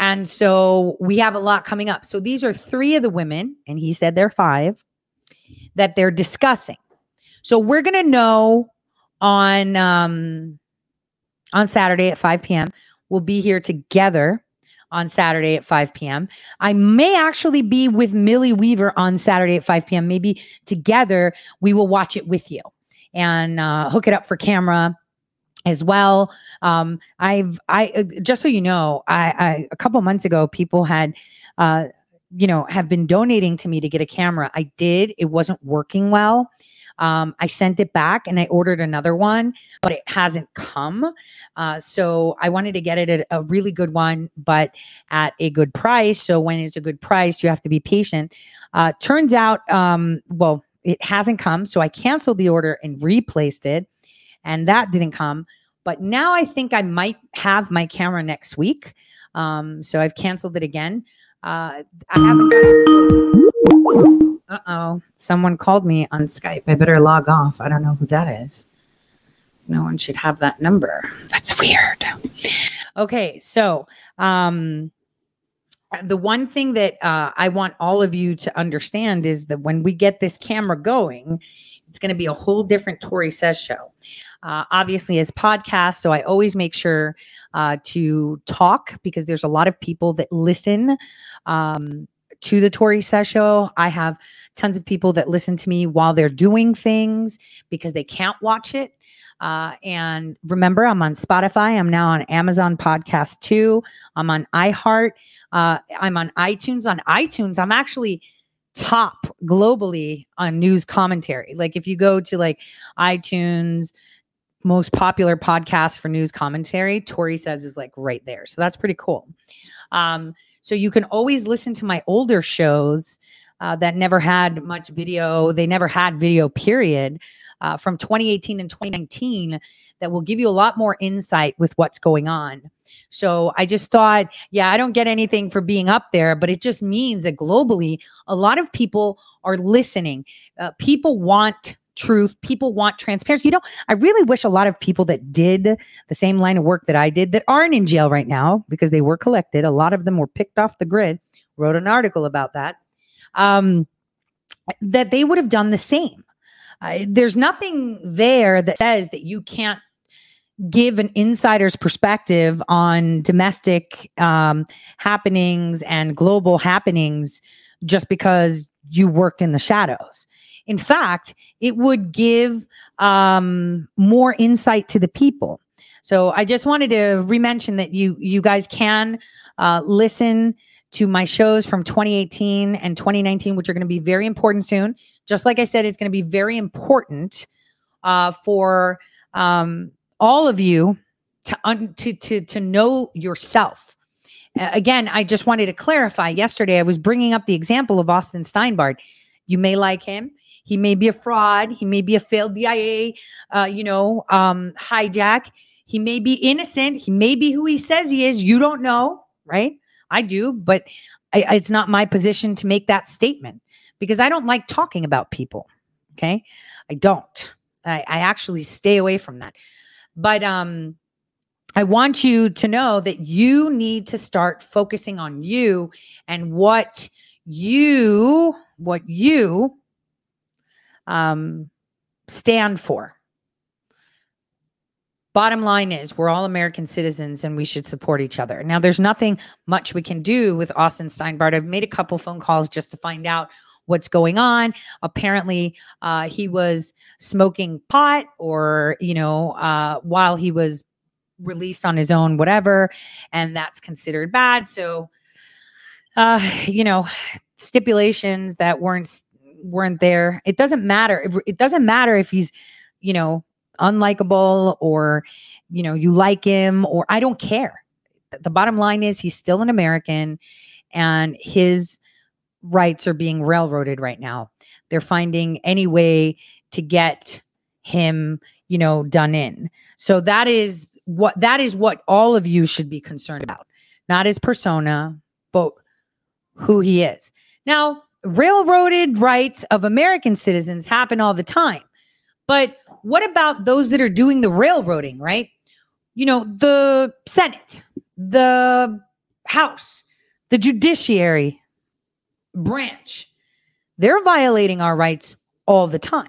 And so we have a lot coming up. So these are three of the women, and he said there are five, that they're discussing. So we're going to know on Saturday at 5 p.m. We'll be here together on Saturday at 5 p.m. I may actually be with Millie Weaver on Saturday at 5 p.m. Maybe together we will watch it with you and hook it up for camera as well. I just so you know, I a couple months ago, people had, have been donating to me to get a camera. I did. It wasn't working well. I sent it back and I ordered another one, but it hasn't come. So I wanted to get it at a really good one, but at a good price. So when it's a good price, you have to be patient. Turns out, it hasn't come. So I canceled the order and replaced it, and that didn't come. But now I think I might have my camera next week. So I've canceled it again. I haven't. Uh-oh, someone called me on Skype. I better log off. I don't know who that is. So no one should have that number. That's weird. Okay, so the one thing that I want all of you to understand is that when we get this camera going, it's going to be a whole different Tori Says show. Obviously, as podcast, so I always make sure to talk because there's a lot of people that listen to the Tori Says show. I have tons of people that listen to me while they're doing things because they can't watch it. And remember, I'm on Spotify. I'm now on Amazon Podcast too. I'm on iHeart. I'm on iTunes. On iTunes, I'm actually top globally on news commentary. Like if you go to like iTunes, most popular podcast for news commentary, Tori Says is like right there. So that's pretty cool. So you can always listen to my older shows that never had much video. They never had video, period, from 2018 and 2019 that will give you a lot more insight with what's going on. So I just thought, I don't get anything for being up there, but it just means that globally, a lot of people are listening. People want truth. People want transparency. I really wish a lot of people that did the same line of work that I did that aren't in jail right now because they were collected. A lot of them were picked off the grid. Wrote an article about that. That they would have done the same. There's nothing there that says that you can't give an insider's perspective on domestic happenings and global happenings just because you worked in the shadows. In fact, it would give more insight to the people. So I just wanted to re-mention that you guys can listen to my shows from 2018 and 2019, which are going to be very important soon. Just like I said, it's going to be very important for all of you to know yourself. Again, I just wanted to clarify. Yesterday, I was bringing up the example of Austin Steinbart. You may like him. He may be a fraud. He may be a failed DIA, hijack. He may be innocent. He may be who he says he is. You don't know, right? I do, but it's not my position to make that statement because I don't like talking about people. Okay. I don't. I actually stay away from that. But I want you to know that you need to start focusing on you and what you stand for. Bottom line is we're all American citizens and we should support each other. Now, there's nothing much we can do with Austin Steinbart. I've made a couple phone calls just to find out what's going on. Apparently, he was smoking pot or, while he was released on his own, whatever, and that's considered bad. So, stipulations that weren't there. It doesn't matter. It doesn't matter if he's, unlikable or, you know, you like him or I don't care. The bottom line is he's still an American and his rights are being railroaded right now. They're finding any way to get him, you know, done in. So that is what all of you should be concerned about. Not his persona, but who he is. Now, railroaded rights of American citizens happen all the time. But what about those that are doing the railroading, right? You know, the Senate, the House, the judiciary branch. They're violating our rights all the time.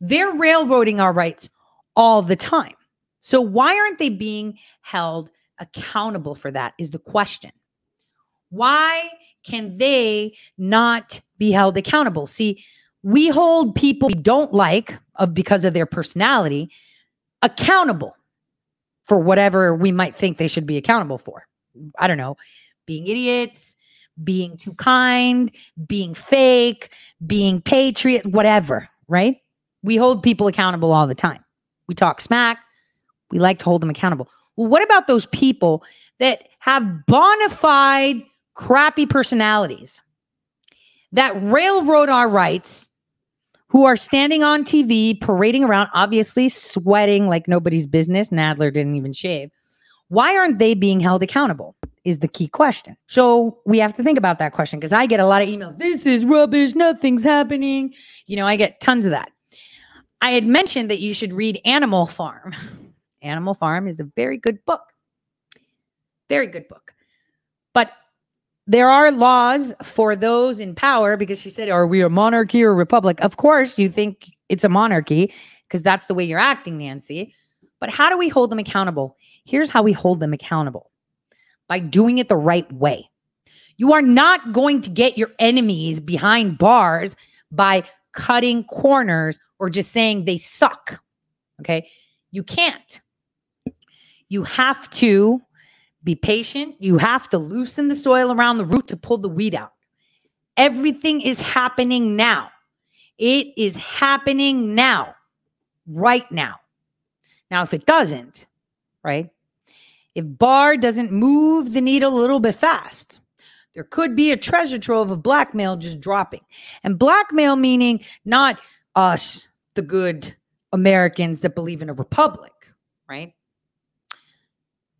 They're railroading our rights all the time. So why aren't they being held accountable for that is the question. Why can they not be held accountable? See, we hold people we don't like because of their personality accountable for whatever we might think they should be accountable for. I don't know, being idiots, being too kind, being fake, being patriot, whatever, right? We hold people accountable all the time. We talk smack. We like to hold them accountable. Well, what about those people that have bona fide crappy personalities that railroad our rights, who are standing on TV, parading around, obviously sweating like nobody's business? Nadler didn't even shave. Why aren't they being held accountable is the key question. So we have to think about that question because I get a lot of emails. This is rubbish. Nothing's happening. You know, I get tons of that. I had mentioned that you should read Animal Farm. Animal Farm is a very good book. Very good book. But there are laws for those in power because she said, are we a monarchy or a republic? Of course you think it's a monarchy because that's the way you're acting, Nancy. But how do we hold them accountable? Here's how we hold them accountable. By doing it the right way. You are not going to get your enemies behind bars by cutting corners or just saying they suck. Okay? You can't. You have to be patient. You have to loosen the soil around the root to pull the weed out. Everything is happening now. It is happening now, right now. Now, if it doesn't, right? If Barr doesn't move the needle a little bit fast, there could be a treasure trove of blackmail just dropping. And blackmail meaning not us, the good Americans that believe in a republic, right?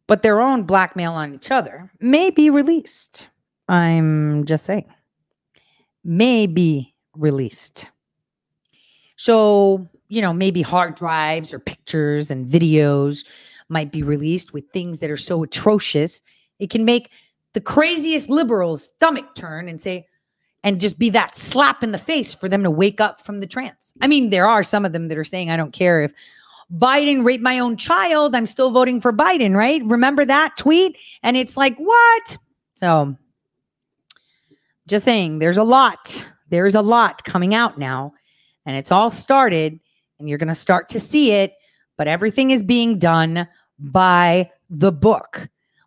But their own blackmail on each other may be released. I'm just saying. May be released. So, you know, maybe hard drives or pictures and videos might be released with things that are so atrocious. It can make the craziest liberals' stomach turn and say, and just be that slap in the face for them to wake up from the trance. I mean, there are some of them that are saying, I don't care if Biden raped my own child, I'm still voting for Biden, right? Remember that tweet? And it's like, what? So just saying, there's a lot coming out now and it's all started and you're going to start to see it, but everything is being done by the book,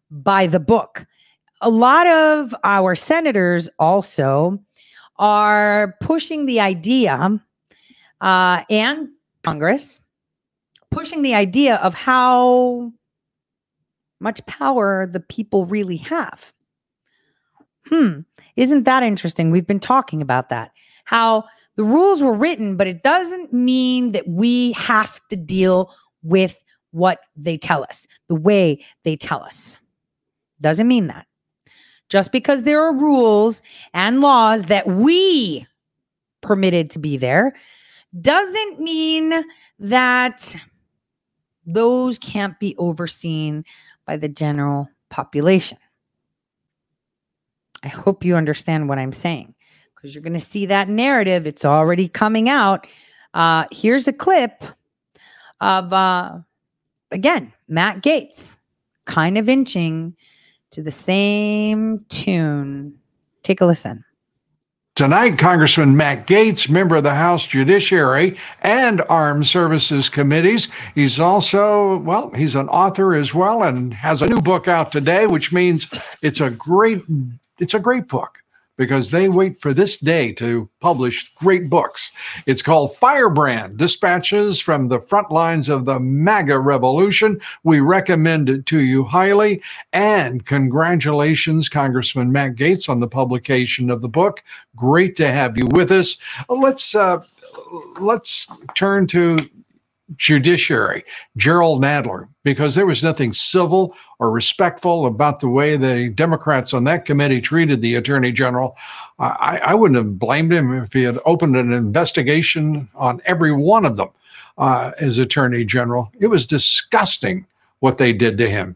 A lot of our senators also are pushing the idea and Congress, pushing the idea of how much power the people really have. Isn't that interesting? We've been talking about that. How the rules were written, but it doesn't mean that we have to deal with what they tell us, the way they tell us. Doesn't mean that. Just because there are rules and laws that we permitted to be there doesn't mean that those can't be overseen by the general population. I hope you understand what I'm saying because you're going to see that narrative. It's already coming out. Here's a clip of, again, Matt Gaetz kind of inching to the same tune. Take a listen. Tonight, Congressman Matt Gaetz, member of the House Judiciary and Armed Services Committees. He's also, well, he's an author as well and has a new book out today, which means it's a great book. because they wait for this day to publish great books. It's called Firebrand, Dispatches from the Front Lines of the MAGA Revolution. We recommend it to you highly. And congratulations, Congressman Matt Gaetz, on the publication of the book. Great to have you with us. Let's turn to Judiciary, Gerald Nadler, because there was nothing civil or respectful about the way the Democrats on that committee treated the Attorney General. I wouldn't have blamed him if he had opened an investigation on every one of them as Attorney General. It was disgusting what they did to him.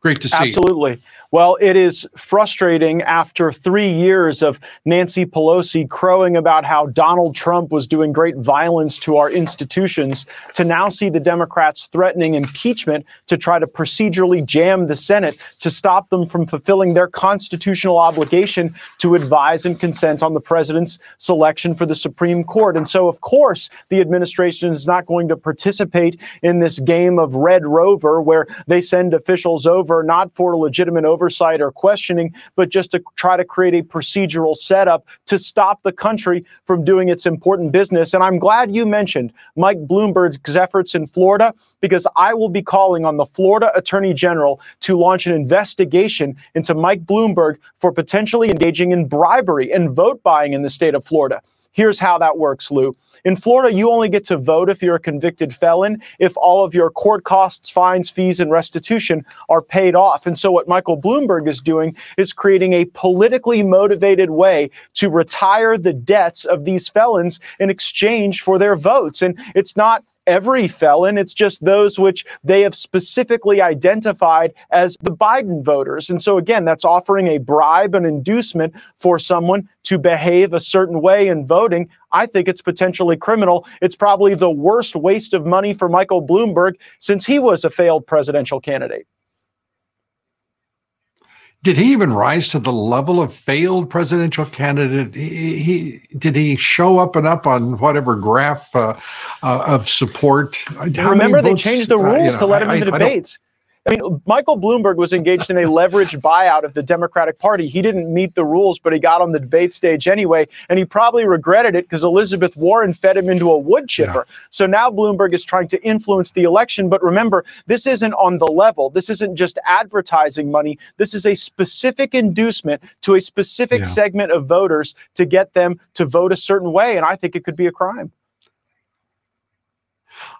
Great to see you. Absolutely. Well, it is frustrating after 3 years of Nancy Pelosi crowing about how Donald Trump was doing great violence to our institutions to now see the Democrats threatening impeachment to try to procedurally jam the Senate to stop them from fulfilling their constitutional obligation to advise and consent on the president's selection for the Supreme Court. And so, of course, the administration is not going to participate in this game of Red Rover where they send officials over not for legitimate oversight or questioning, but just to try to create a procedural setup to stop the country from doing its important business. And I'm glad you mentioned Mike Bloomberg's efforts in Florida, because I will be calling on the Florida Attorney General to launch an investigation into Mike Bloomberg for potentially engaging in bribery and vote buying in the state of Florida. Here's how that works, Lou. In Florida, you only get to vote if you're a convicted felon, if all of your court costs, fines, fees, and restitution are paid off. And so what Michael Bloomberg is doing is creating a politically motivated way to retire the debts of these felons in exchange for their votes. And it's not every felon, it's just those which they have specifically identified as the Biden voters. And so again, that's offering a bribe, an inducement for someone to behave a certain way in voting. I think it's potentially criminal. It's probably the worst waste of money for Michael Bloomberg since he was a failed presidential candidate. Did he even rise to the level of failed presidential candidate? Did he show up on whatever graph of support? Remember, they changed the rules to let him in the debates. I mean, Michael Bloomberg was engaged in a leveraged buyout of the Democratic Party. He didn't meet the rules, but he got on the debate stage anyway, and he probably regretted it because Elizabeth Warren fed him into a wood chipper. Yeah. So now Bloomberg is trying to influence the election. But remember, this isn't on the level. This isn't just advertising money. This is a specific inducement to a specific segment of voters to get them to vote a certain way. And I think it could be a crime.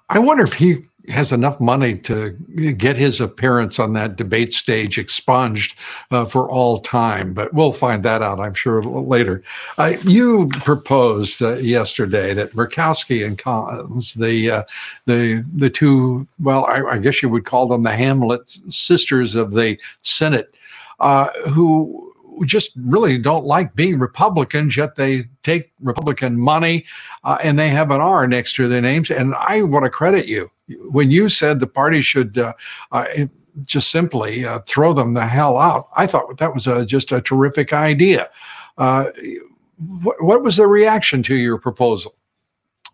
I wonder if he has enough money to get his appearance on that debate stage expunged for all time, but we'll find that out, I'm sure, later. You proposed yesterday that Murkowski and Collins, the two, well, I guess you would call them the Hamlet sisters of the Senate, who just really don't like being Republicans, yet they take Republican money and they have an R next to their names. And I want to credit you when you said the party should just simply throw them the hell out. I thought that was just a terrific idea. What was the reaction to your proposal?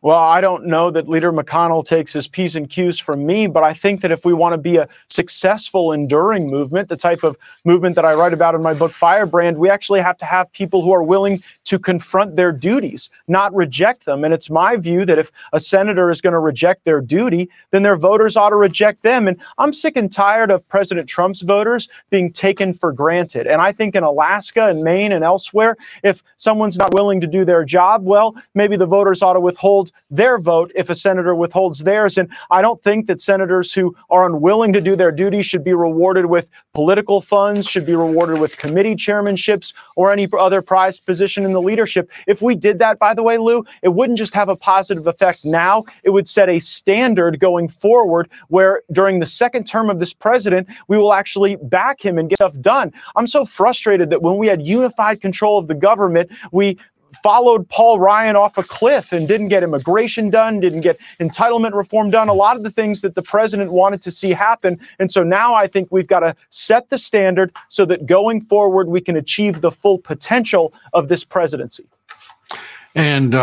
Well, I don't know that Leader McConnell takes his P's and Q's from me, but I think that if we want to be a successful, enduring movement, the type of movement that I write about in my book, Firebrand, we actually have to have people who are willing to confront their duties, not reject them. And it's my view that if a senator is going to reject their duty, then their voters ought to reject them. And I'm sick and tired of President Trump's voters being taken for granted. And I think in Alaska and Maine and elsewhere, if someone's not willing to do their job, well, maybe the voters ought to withhold their vote if a senator withholds theirs. And I don't think that senators who are unwilling to do their duty should be rewarded with political funds, should be rewarded with committee chairmanships or any other prized position in the leadership. If we did that, by the way, Lou, it wouldn't just have a positive effect now, it would set a standard going forward where during the second term of this president, we will actually back him and get stuff done. I'm so frustrated that when we had unified control of the government, we followed Paul Ryan off a cliff and didn't get immigration done, didn't get entitlement reform done, a lot of the things that the president wanted to see happen. And so now I think we've got to set the standard so that going forward, we can achieve the full potential of this presidency. And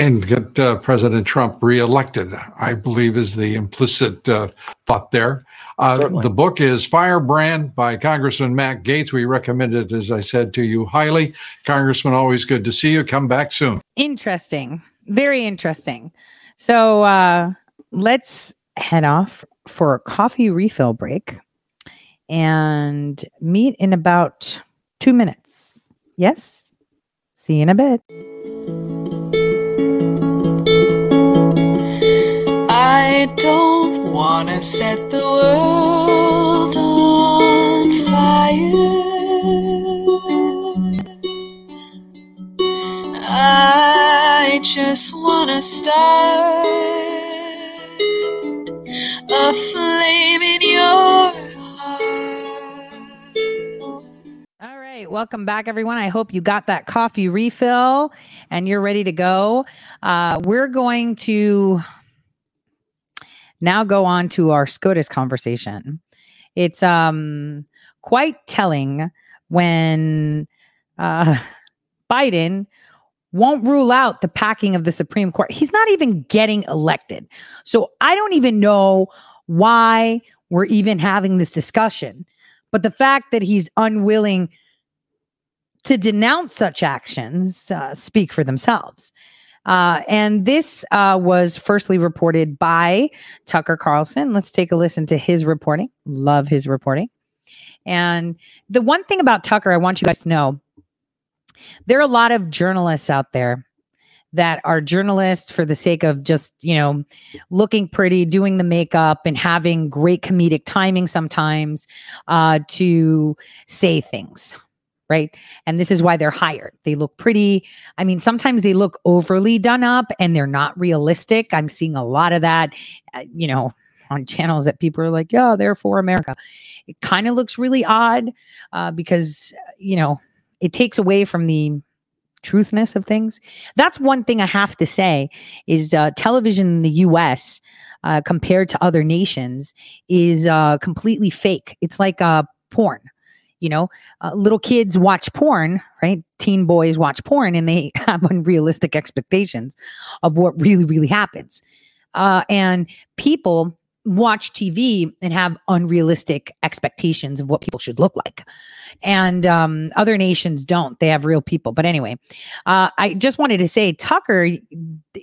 and get President Trump reelected, I believe is the implicit thought there. The book is Firebrand by Congressman Matt Gaetz. We recommend it, as I said, to you highly. Congressman, always good to see you. Come back soon. Interesting. Very interesting. So let's head off for a coffee refill break and meet in about 2 minutes. Yes? See you in a bit. I don't want to set the world on fire. I just want to start a flame in your heart. All right. Welcome back, everyone. I hope you got that coffee refill and you're ready to go. We're going to... now go on to our SCOTUS conversation. It's quite telling when Biden won't rule out the packing of the Supreme Court. He's not even getting elected. So I don't even know why we're even having this discussion. But the fact that he's unwilling to denounce such actions speak for themselves. And this was firstly reported by Tucker Carlson. Let's take a listen to his reporting. Love his reporting. And the one thing about Tucker, I want you guys to know, there are a lot of journalists out there that are journalists for the sake of just, you know, looking pretty, doing the makeup and having great comedic timing sometimes to say things. Right. And this is why they're hired. They look pretty. I mean, sometimes they look overly done up and they're not realistic. I'm seeing a lot of that, you know, on channels that people are like, yeah, they're for America. It kind of looks really odd because, you know, it takes away from the truthness of things. That's one thing I have to say is television in the U.S. Compared to other nations is completely fake. It's like porn. You know, little kids watch porn, right? Teen boys watch porn and they have unrealistic expectations of what really, really happens. And people watch TV and have unrealistic expectations of what people should look like. And other nations don't. They have real people. But anyway, I just wanted to say Tucker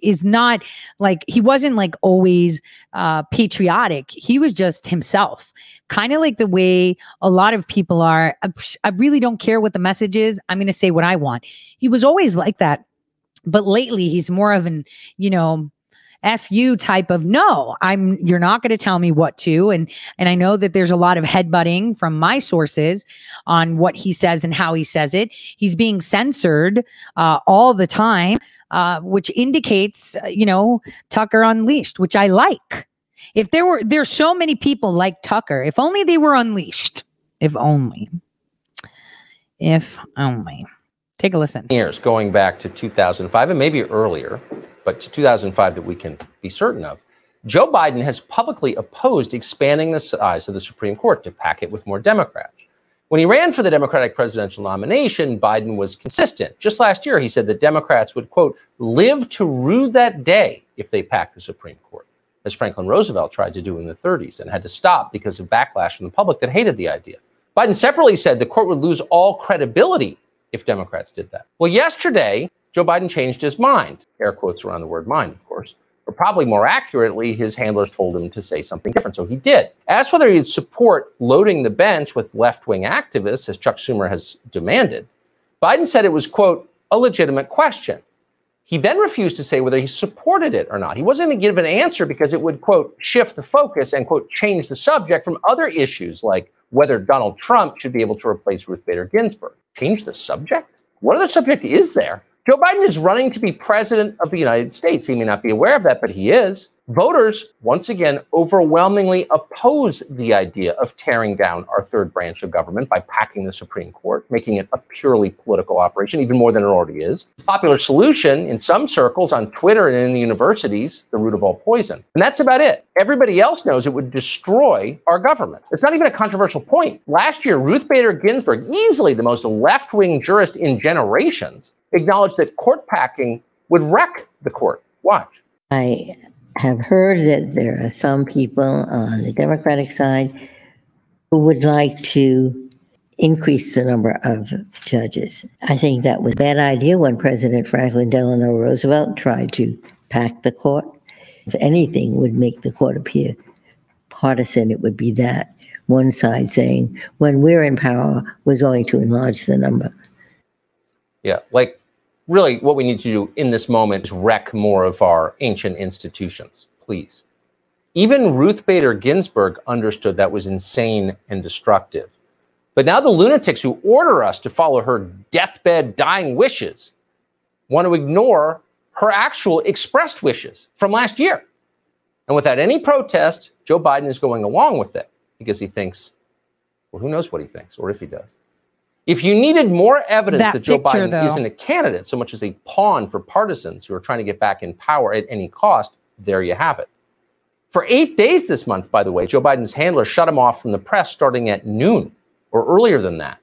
is not like, he wasn't like always patriotic. He was just himself. Kind of like the way a lot of people are. I really don't care what the message is. I'm going to say what I want. He was always like that. But lately, he's more of an, you know, F you type of, no, you're not going to tell me what to. And I know that there's a lot of headbutting from my sources on what he says and how he says it. He's being censored all the time, which indicates, you know, Tucker Unleashed, which I like. If there's so many people like Tucker, if only they were unleashed, if only. Take a listen. Years going back to 2005 and maybe earlier, but to 2005 that we can be certain of, Joe Biden has publicly opposed expanding the size of the Supreme Court to pack it with more Democrats. When he ran for the Democratic presidential nomination, Biden was consistent. Just last year, he said that Democrats would, quote, live to rue that day if they packed the Supreme Court, as Franklin Roosevelt tried to do in the 30s and had to stop because of backlash from the public that hated the idea. Biden separately said the court would lose all credibility if Democrats did that. Well, yesterday, Joe Biden changed his mind, air quotes around the word mind, of course, or probably more accurately, his handlers told him to say something different. So he did. As whether he'd support loading the bench with left-wing activists, as Chuck Schumer has demanded, Biden said it was, quote, a legitimate question. He then refused to say whether he supported it or not. He wasn't going to give an answer because it would, quote, shift the focus and, quote, change the subject from other issues like whether Donald Trump should be able to replace Ruth Bader Ginsburg. Change the subject? What other subject is there? Joe Biden is running to be president of the United States. He may not be aware of that, but he is. Voters, once again, overwhelmingly oppose the idea of tearing down our third branch of government by packing the Supreme Court, making it a purely political operation, even more than it already is. Popular solution in some circles on Twitter and in the universities, the root of all poison. And that's about it. Everybody else knows it would destroy our government. It's not even a controversial point. Last year, Ruth Bader Ginsburg, easily the most left-wing jurist in generations, acknowledged that court packing would wreck the court. Watch. I have heard that there are some people on the Democratic side who would like to increase the number of judges. I think that was a bad idea when President Franklin Delano Roosevelt tried to pack the court. If anything would make the court appear partisan, it would be that one side saying, when we're in power, we're going to enlarge the number. Yeah, like really what we need to do in this moment is wreck more of our ancient institutions, please. Even Ruth Bader Ginsburg understood that was insane and destructive. But now the lunatics who order us to follow her deathbed dying wishes want to ignore her actual expressed wishes from last year. And without any protest, Joe Biden is going along with it because he thinks, well, who knows what he thinks or if he does. If you needed more evidence that Joe Biden isn't a candidate so much as a pawn for partisans who are trying to get back in power at any cost, there you have it. For 8 days this month, by the way, Joe Biden's handler shut him off from the press starting at noon or earlier than that.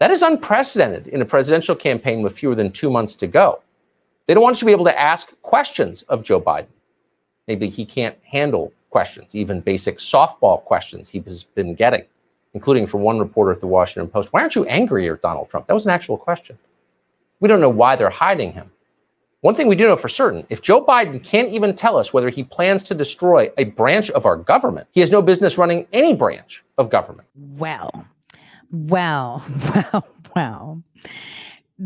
That is unprecedented in a presidential campaign with fewer than 2 months to go. They don't want you to be able to ask questions of Joe Biden. Maybe he can't handle questions, even basic softball questions he's been getting, including from one reporter at the Washington Post. Why aren't you angrier, Donald Trump? That was an actual question. We don't know why they're hiding him. One thing we do know for certain, if Joe Biden can't even tell us whether he plans to destroy a branch of our government, he has no business running any branch of government. Well.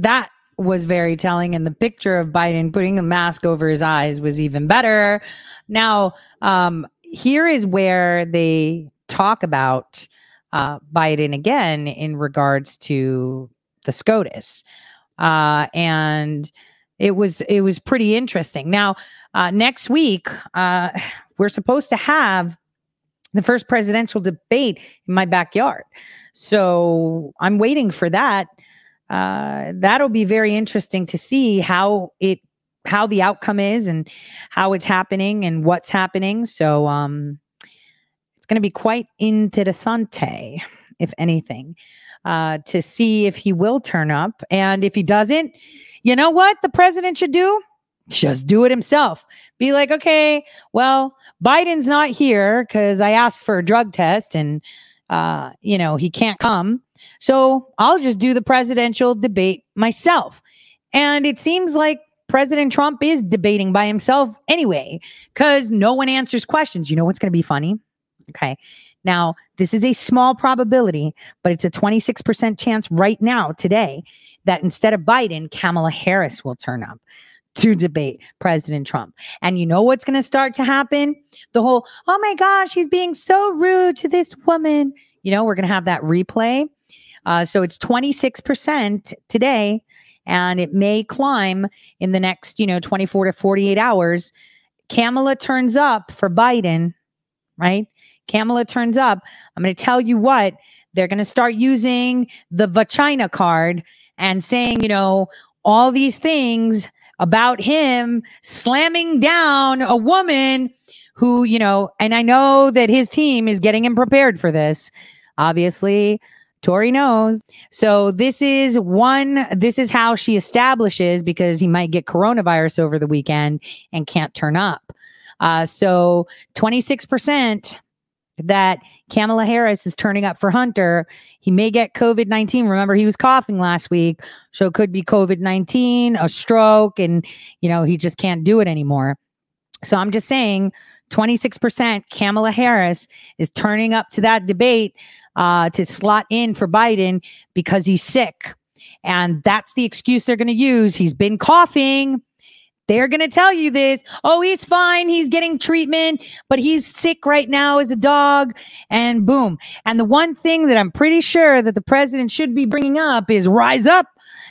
That was very telling. And the picture of Biden putting a mask over his eyes was even better. Now, here is where they talk about Biden again in regards to the SCOTUS. And it was pretty interesting. Now, next week, we're supposed to have the first presidential debate in my backyard. So I'm waiting for that. That'll be very interesting to see how the outcome is and how it's happening and what's happening. So it's going to be quite interessante, if anything, to see if he will turn up. And if he doesn't, you know what the president should do? Just do it himself. Be like, okay, well, Biden's not here because I asked for a drug test and, he can't come. So I'll just do the presidential debate myself. And it seems like President Trump is debating by himself anyway because no one answers questions. You know what's going to be funny? Okay. Now, this is a small probability, but it's a 26% chance right now today that instead of Biden, Kamala Harris will turn up to debate President Trump. And you know what's going to start to happen? The whole, oh my gosh, he's being so rude to this woman. You know, we're going to have that replay. So it's 26% today, and it may climb in the next, 24 to 48 hours. Kamala turns up for Biden, right? Kamala turns up. I'm going to tell you what, they're going to start using the vagina card and saying, all these things about him slamming down a woman who, and I know that his team is getting him prepared for this. Obviously, Tori knows. So this is how she establishes, because he might get coronavirus over the weekend and can't turn up. So 26%. That Kamala Harris is turning up for Hunter. He may get COVID-19. Remember, he was coughing last week. So it could be COVID-19, a stroke, and, he just can't do it anymore. So I'm just saying 26% Kamala Harris is turning up to that debate to slot in for Biden because he's sick. And that's the excuse they're going to use. He's been coughing. They're going to tell you this. Oh, he's fine. He's getting treatment, but he's sick right now as a dog. And boom. And the one thing that I'm pretty sure that the president should be bringing up is Rise Up.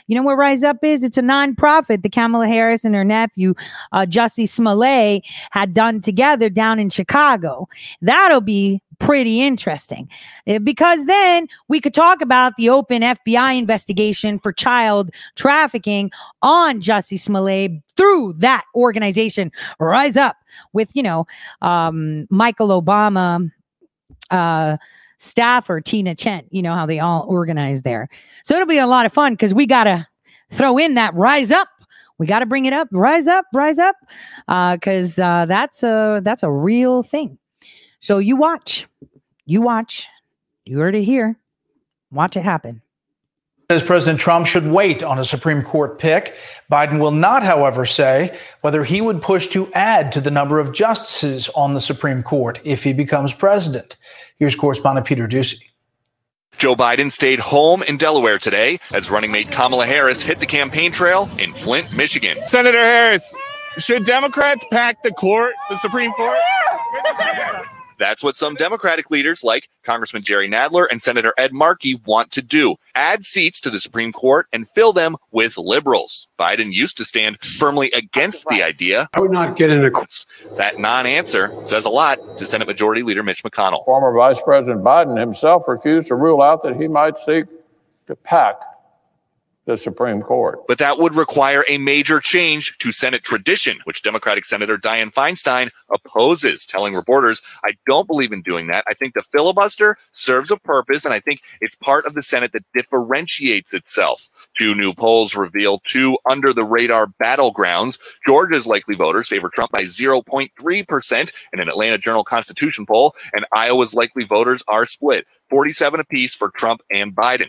You know what Rise Up is? It's a nonprofit that Kamala Harris and her nephew, Jussie Smollett, had done together down in Chicago. That'll be pretty interesting because then we could talk about the open FBI investigation for child trafficking on Jussie Smollett through that organization, Rise Up, with, Michael Obama, staff or Tina Chen, how they all organize there. So it'll be a lot of fun because we got to throw in that Rise Up we got to bring it up. Rise up, because that's a real thing. So you watch. You heard it here. Watch it happen. Says President Trump should wait on a Supreme Court pick. Biden will not, however, say whether he would push to add to the number of justices on the Supreme Court if he becomes president. Here's correspondent Peter Ducey. Joe Biden stayed home in Delaware today as running mate Kamala Harris hit the campaign trail in Flint, Michigan. Senator Harris, should Democrats pack the Supreme Court? That's what some Democratic leaders like Congressman Jerry Nadler and Senator Ed Markey want to do, add seats to the Supreme Court and fill them with liberals. Biden used to stand firmly against the idea. I would not get into that non-answer says a lot to Senate Majority Leader Mitch McConnell. Former Vice President Biden himself refused to rule out that he might seek to pack the Supreme Court. But that would require a major change to Senate tradition, which Democratic Senator Dianne Feinstein opposes, telling reporters, I don't believe in doing that. I think the filibuster serves a purpose, and I think it's part of the Senate that differentiates itself. Two new polls reveal two under-the-radar battlegrounds. Georgia's likely voters favor Trump by 0.3% in an Atlanta Journal-Constitution poll, and Iowa's likely voters are split. 47 apiece for Trump and Biden.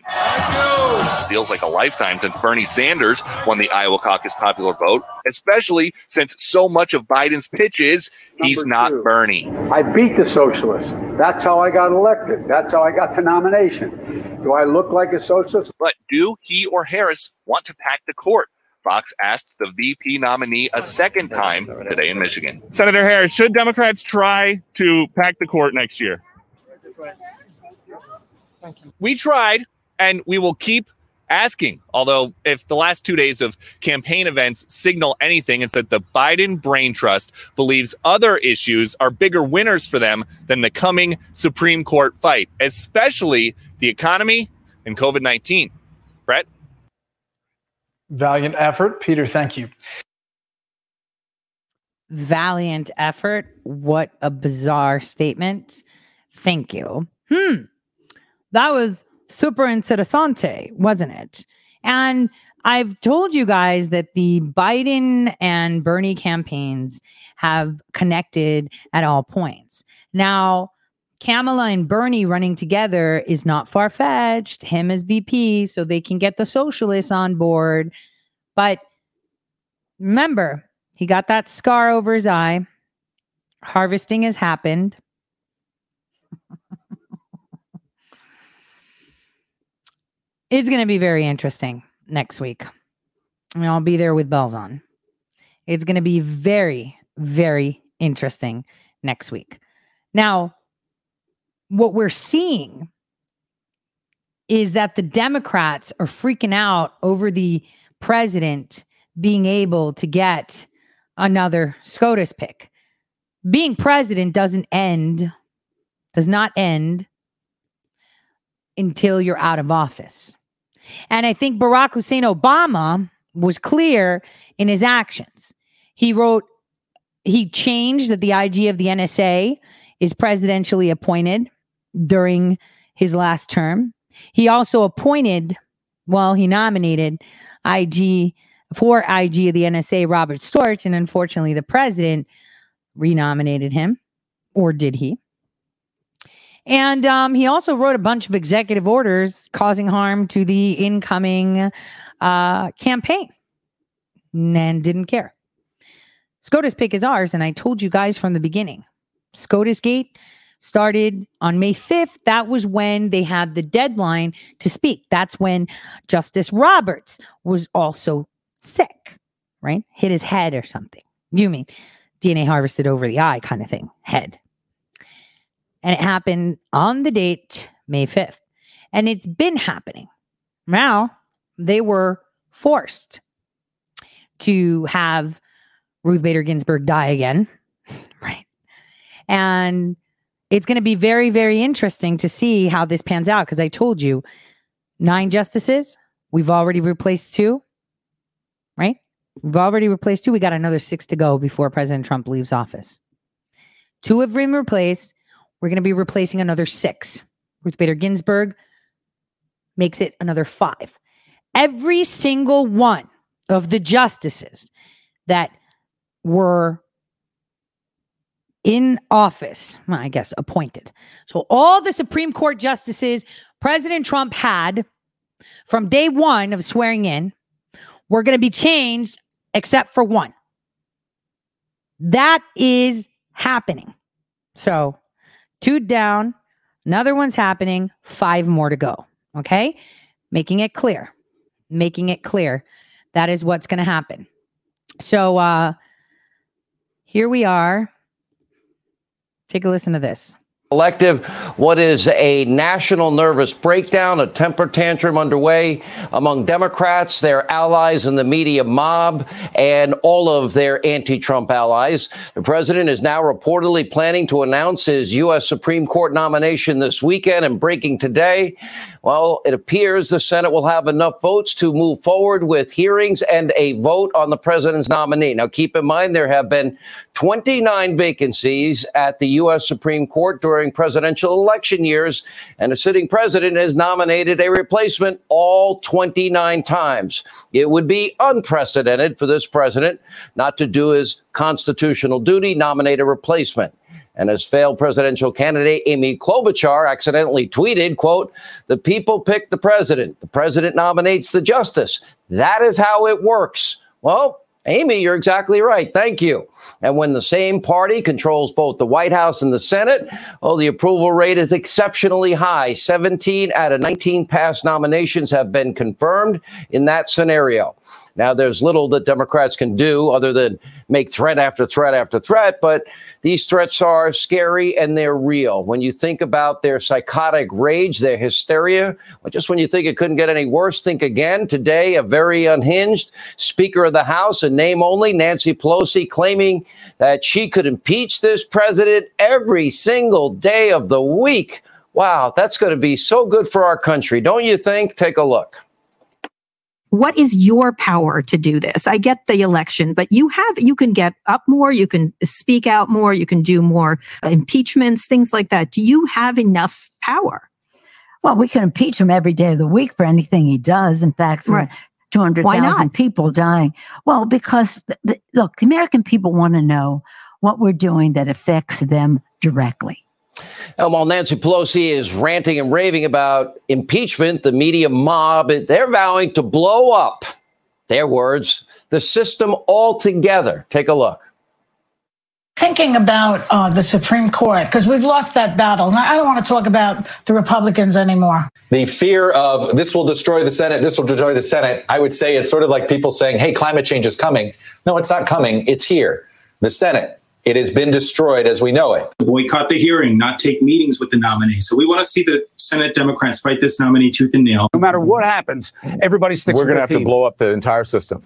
Feels like a lifetime since Bernie Sanders won the Iowa caucus popular vote, especially since so much of Biden's pitch is he's not Bernie. I beat the socialists. That's how I got elected. That's how I got the nomination. Do I look like a socialist? But do he or Harris want to pack the court? Fox asked the VP nominee a second time today in Michigan. Senator Harris, should Democrats try to pack the court next year? We tried, and we will keep asking. Although, if the last 2 days of campaign events signal anything, it's that the Biden brain trust believes other issues are bigger winners for them than the coming Supreme Court fight, especially the economy and COVID-19. Brett? Valiant effort. Peter, thank you. Valiant effort. What a bizarre statement. Thank you. That was super interessante, wasn't it? And I've told you guys that the Biden and Bernie campaigns have connected at all points. Now, Kamala and Bernie running together is not far-fetched, him as VP, so they can get the socialists on board. But remember, he got that scar over his eye. Harvesting has happened. It's going to be very interesting next week. And I'll be there with bells on. It's going to be very, very interesting next week. Now, what we're seeing is that the Democrats are freaking out over the president being able to get another SCOTUS pick. Being president does not end until you're out of office. And I think Barack Hussein Obama was clear in his actions. He changed that the IG of the NSA is presidentially appointed during his last term. He also nominated IG of the NSA, Robert Storch, and unfortunately the president renominated him, or did he? And he also wrote a bunch of executive orders causing harm to the incoming campaign and didn't care. SCOTUS pick is ours. And I told you guys from the beginning, SCOTUS gate started on May 5th. That was when they had the deadline to speak. That's when Justice Roberts was also sick, right? Hit his head or something. You mean DNA harvested over the eye kind of thing, head. And it happened on the date, May 5th. And it's been happening. Now, they were forced to have Ruth Bader Ginsburg die again. Right. And it's going to be very, very interesting to see how this pans out. Because I told you, 9 justices. We've already replaced 2. Right? We've already replaced 2. We got another 6 to go before President Trump leaves office. 2 have been replaced. We're going to be replacing another 6. Ruth Bader Ginsburg makes it another 5. Every single one of the justices that were in office, well, I guess appointed. So all the Supreme Court justices President Trump had from day one of swearing in were going to be changed except for one. That is happening. So two down, another one's happening, five more to go. Okay? Making it clear. That is what's going to happen. So here we are. Take a listen to this. Collective, what is a national nervous breakdown, a temper tantrum underway among Democrats, their allies in the media mob, and all of their anti-Trump allies. The president is now reportedly planning to announce his U.S. Supreme Court nomination this weekend, and breaking today, well, it appears the Senate will have enough votes to move forward with hearings and a vote on the president's nominee. Now, keep in mind, there have been 29 vacancies at the U.S. Supreme Court during presidential election years, and a sitting president has nominated a replacement all 29 times. It would be unprecedented for this president not to do his constitutional duty, nominate a replacement. And as failed presidential candidate Amy Klobuchar accidentally tweeted, quote, "The people pick the president nominates the justice. That is how it works." Well, Amy, you're exactly right. Thank you. And when the same party controls both the White House and the Senate, well, the approval rate is exceptionally high. 17 out of 19 past nominations have been confirmed in that scenario. Now, there's little that Democrats can do other than make threat after threat after threat, but these threats are scary and they're real. When you think about their psychotic rage, their hysteria, just when you think it couldn't get any worse, think again. Today, a very unhinged Speaker of the House, in name only, Nancy Pelosi, claiming that she could impeach this president every single day of the week. Wow, that's going to be so good for our country, don't you think? Take a look. What is your power to do this? I get the election, but you can get up more, you can speak out more, you can do more impeachments, things like that. Do you have enough power? Well, we can impeach him every day of the week for anything he does. In fact, for right. 200,000 people dying. Well, because look, the American people want to know what we're doing that affects them directly. And while Nancy Pelosi is ranting and raving about impeachment, the media mob, they're vowing to blow up, their words, the system altogether. Take a look. Thinking about the Supreme Court, because we've lost that battle. And I don't want to talk about the Republicans anymore. The fear of this will destroy the Senate, this will destroy the Senate. I would say it's sort of like people saying, hey, climate change is coming. No, it's not coming. It's here. The Senate. It has been destroyed as we know it. Boycott the hearing, not take meetings with the nominee. So we want to see the Senate Democrats fight this nominee tooth and nail. No matter what happens, everybody sticks with the team. We're going to have to blow up the entire system.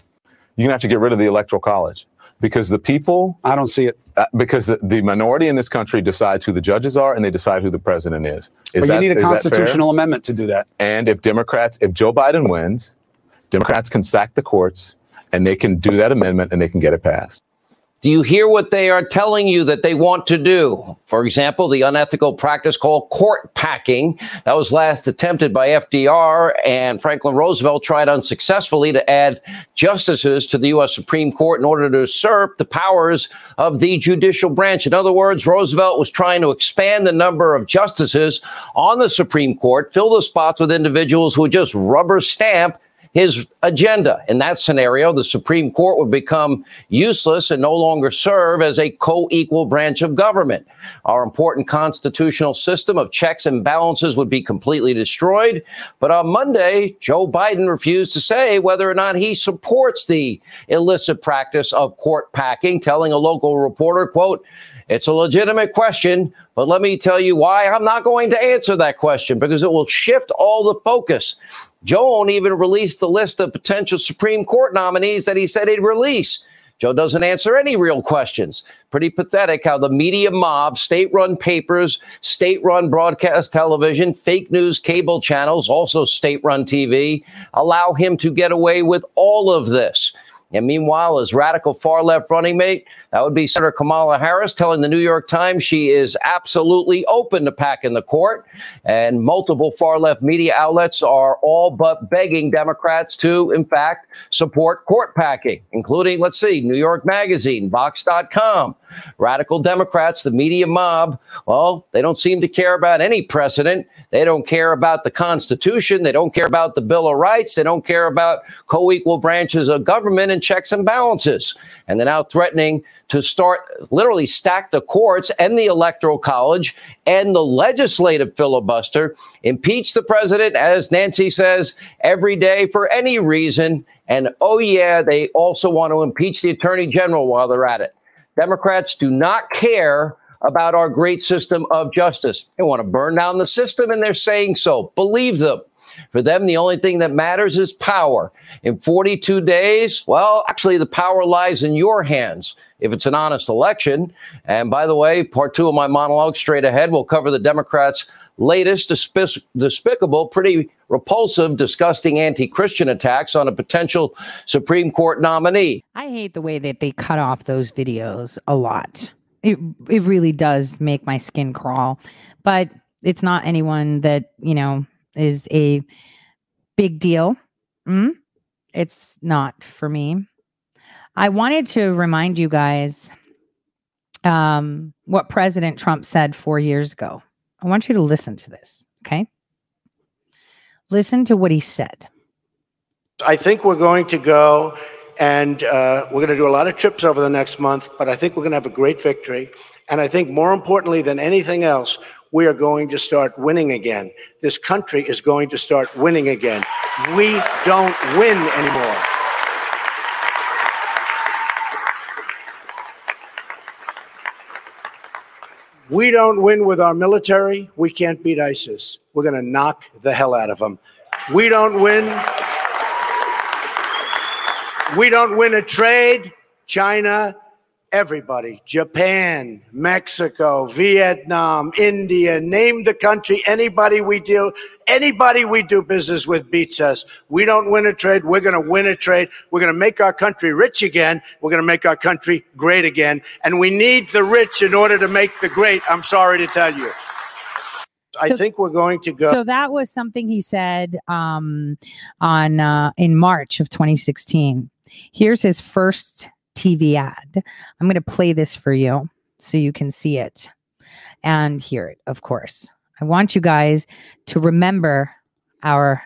You're going to have to get rid of the Electoral College because the people... I don't see it. Because the minority in this country decides who the judges are and they decide who the president is. But you need a constitutional amendment to do that. And if Joe Biden wins, Democrats can sack the courts and they can do that amendment and they can get it passed. Do you hear what they are telling you that they want to do? For example, the unethical practice called court packing that was last attempted by FDR and Franklin Roosevelt tried unsuccessfully to add justices to the U.S. Supreme Court in order to usurp the powers of the judicial branch. In other words, Roosevelt was trying to expand the number of justices on the Supreme Court, fill the spots with individuals who just rubber stamp his agenda. In that scenario, the Supreme Court would become useless and no longer serve as a co-equal branch of government. Our important constitutional system of checks and balances would be completely destroyed. But on Monday, Joe Biden refused to say whether or not he supports the illicit practice of court packing, telling a local reporter, quote, "It's a legitimate question, but let me tell you why I'm not going to answer that question, because it will shift all the focus." Joe won't even release the list of potential Supreme Court nominees that he said he'd release. Joe doesn't answer any real questions. Pretty pathetic how the media mob, state-run papers, state-run broadcast television, fake news cable channels, also state-run TV, allow him to get away with all of this. And meanwhile, his radical far-left running mate, that would be Senator Kamala Harris, telling the New York Times she is absolutely open to packing the court. And multiple far-left media outlets are all but begging Democrats to, in fact, support court packing, including, let's see, New York Magazine, Vox.com. Radical Democrats, the media mob, well, they don't seem to care about any precedent. They don't care about the Constitution. They don't care about the Bill of Rights. They don't care about co-equal branches of government and checks and balances. And they're now threatening to start literally stack the courts and the Electoral College and the legislative filibuster, impeach the president, as Nancy says, every day for any reason. And oh, yeah, they also want to impeach the Attorney General while they're at it. Democrats do not care about our great system of justice. They want to burn down the system, and they're saying so. Believe them. For them, the only thing that matters is power. In 42 days, well, actually, the power lies in your hands if it's an honest election. And by the way, part two of my monologue straight ahead will cover the Democrats' latest despicable, pretty repulsive, disgusting anti-Christian attacks on a potential Supreme Court nominee. I hate the way that they cut off those videos a lot. It really does make my skin crawl, but it's not anyone that, you know, is a big deal. It's not for me. I wanted to remind you guys what President Trump said 4 years ago. I want you to listen to this, okay? Listen to what he said. I think we're going to go and we're going to do a lot of trips over the next month, but I think we're going to have a great victory. And I think more importantly than anything else, we are going to start winning again. This country is going to start winning again. We don't win anymore. We don't win with our military. We can't beat ISIS. We're going to knock the hell out of them. We don't win. We don't win at trade. China, everybody, Japan, Mexico, Vietnam, India, name the country, anybody we do business with beats us. We don't win a trade. We're going to win a trade. We're going to make our country rich again. We're going to make our country great again. And we need the rich in order to make the great. I'm sorry to tell you. I think we're going to go. So that was something he said in March of 2016. Here's his first TV ad. I'm going to play this for you so you can see it and hear it, of course. I want you guys to remember our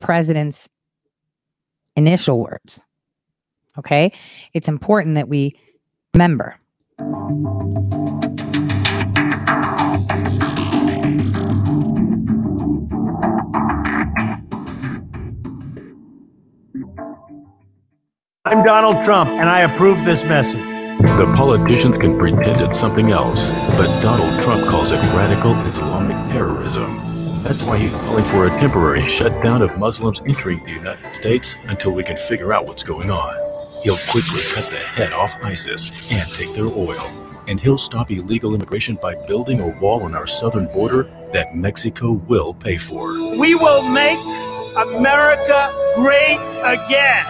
president's initial words. Okay? It's important that we remember. I'm Donald Trump, and I approve this message. The politicians can pretend it's something else, but Donald Trump calls it radical Islamic terrorism. That's why he's calling for a temporary shutdown of Muslims entering the United States until we can figure out what's going on. He'll quickly cut the head off ISIS and take their oil. And he'll stop illegal immigration by building a wall on our southern border that Mexico will pay for. We will make America great again.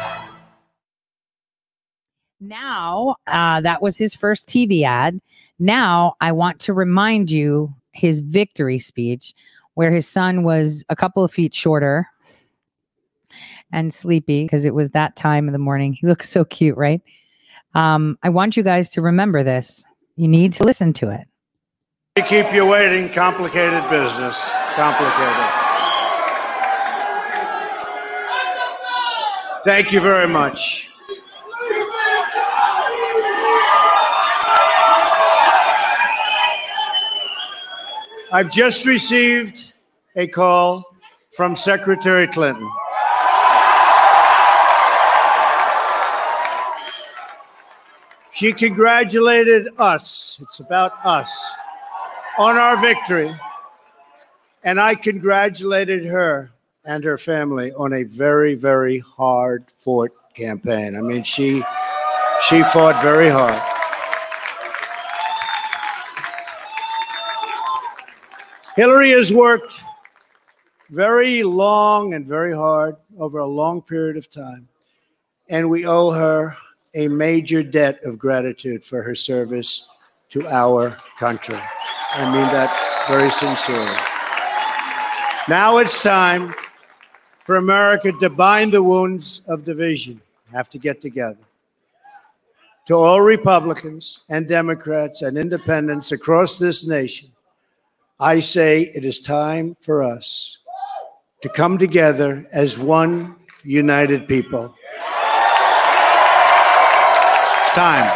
Now, that was his first TV ad. Now, I want to remind you his victory speech, where his son was a couple of feet shorter and sleepy because it was that time of the morning. He looks so cute, right? I want you guys to remember this. You need to listen to it. To keep you waiting, complicated business. Complicated. Thank you very much. I've just received a call from Secretary Clinton. She congratulated us, it's about us, on our victory. And I congratulated her and her family on a very, very hard-fought campaign. I mean, she fought very hard. Hillary has worked very long and very hard over a long period of time. and we owe her a major debt of gratitude for her service to our country. I mean that very sincerely. Now it's time for America to bind the wounds of division. Have to get together. To all Republicans and Democrats and independents across this nation, I say it is time for us to come together as one united people. It's time.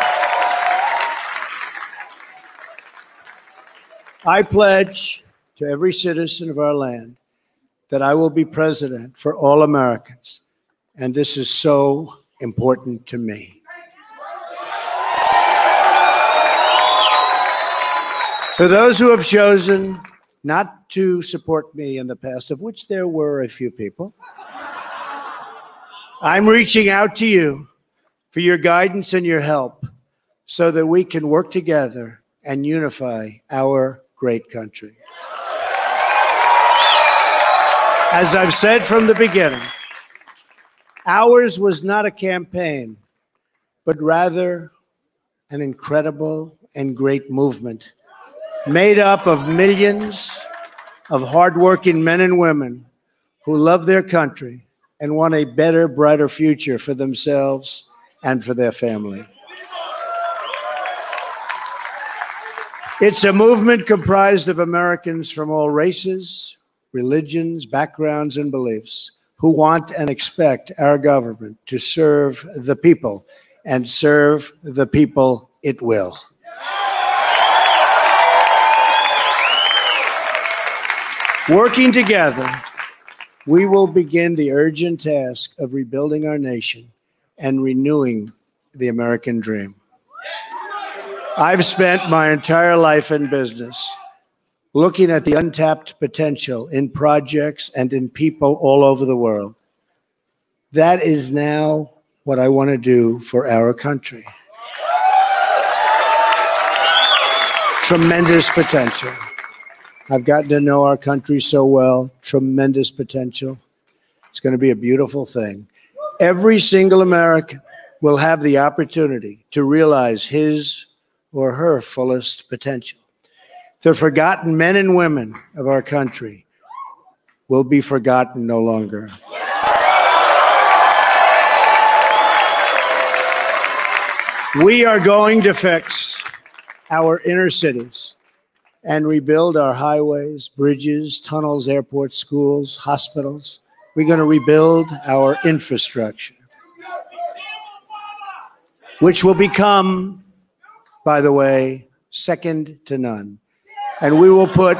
I pledge to every citizen of our land that I will be president for all Americans, and this is so important to me. For those who have chosen not to support me in the past, of which there were a few people, I'm reaching out to you for your guidance and your help so that we can work together and unify our great country. As I've said from the beginning, ours was not a campaign, but rather an incredible and great movement made up of millions of hardworking men and women who love their country and want a better, brighter future for themselves and for their family. It's a movement comprised of Americans from all races, religions, backgrounds, and beliefs who want and expect our government to serve the people, and serve the people it will. Working together, we will begin the urgent task of rebuilding our nation and renewing the American dream. I've spent my entire life in business looking at the untapped potential in projects and in people all over the world. That is now what I want to do for our country. Tremendous potential. I've gotten to know our country so well. Tremendous potential. It's going to be a beautiful thing. Every single American will have the opportunity to realize his or her fullest potential. The forgotten men and women of our country will be forgotten no longer. We are going to fix our inner cities and rebuild our highways, bridges, tunnels, airports, schools, hospitals. We're going to rebuild our infrastructure, which will become, by the way, second to none. And we will put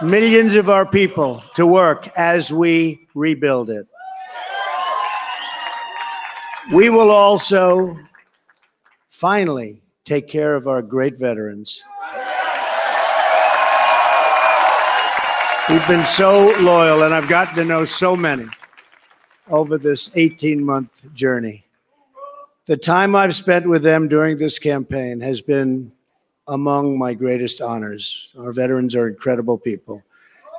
millions of our people to work as we rebuild it. We will also finally take care of our great veterans who've been so loyal, and I've gotten to know so many over this 18-month journey. The time I've spent with them during this campaign has been among my greatest honors. Our veterans are incredible people.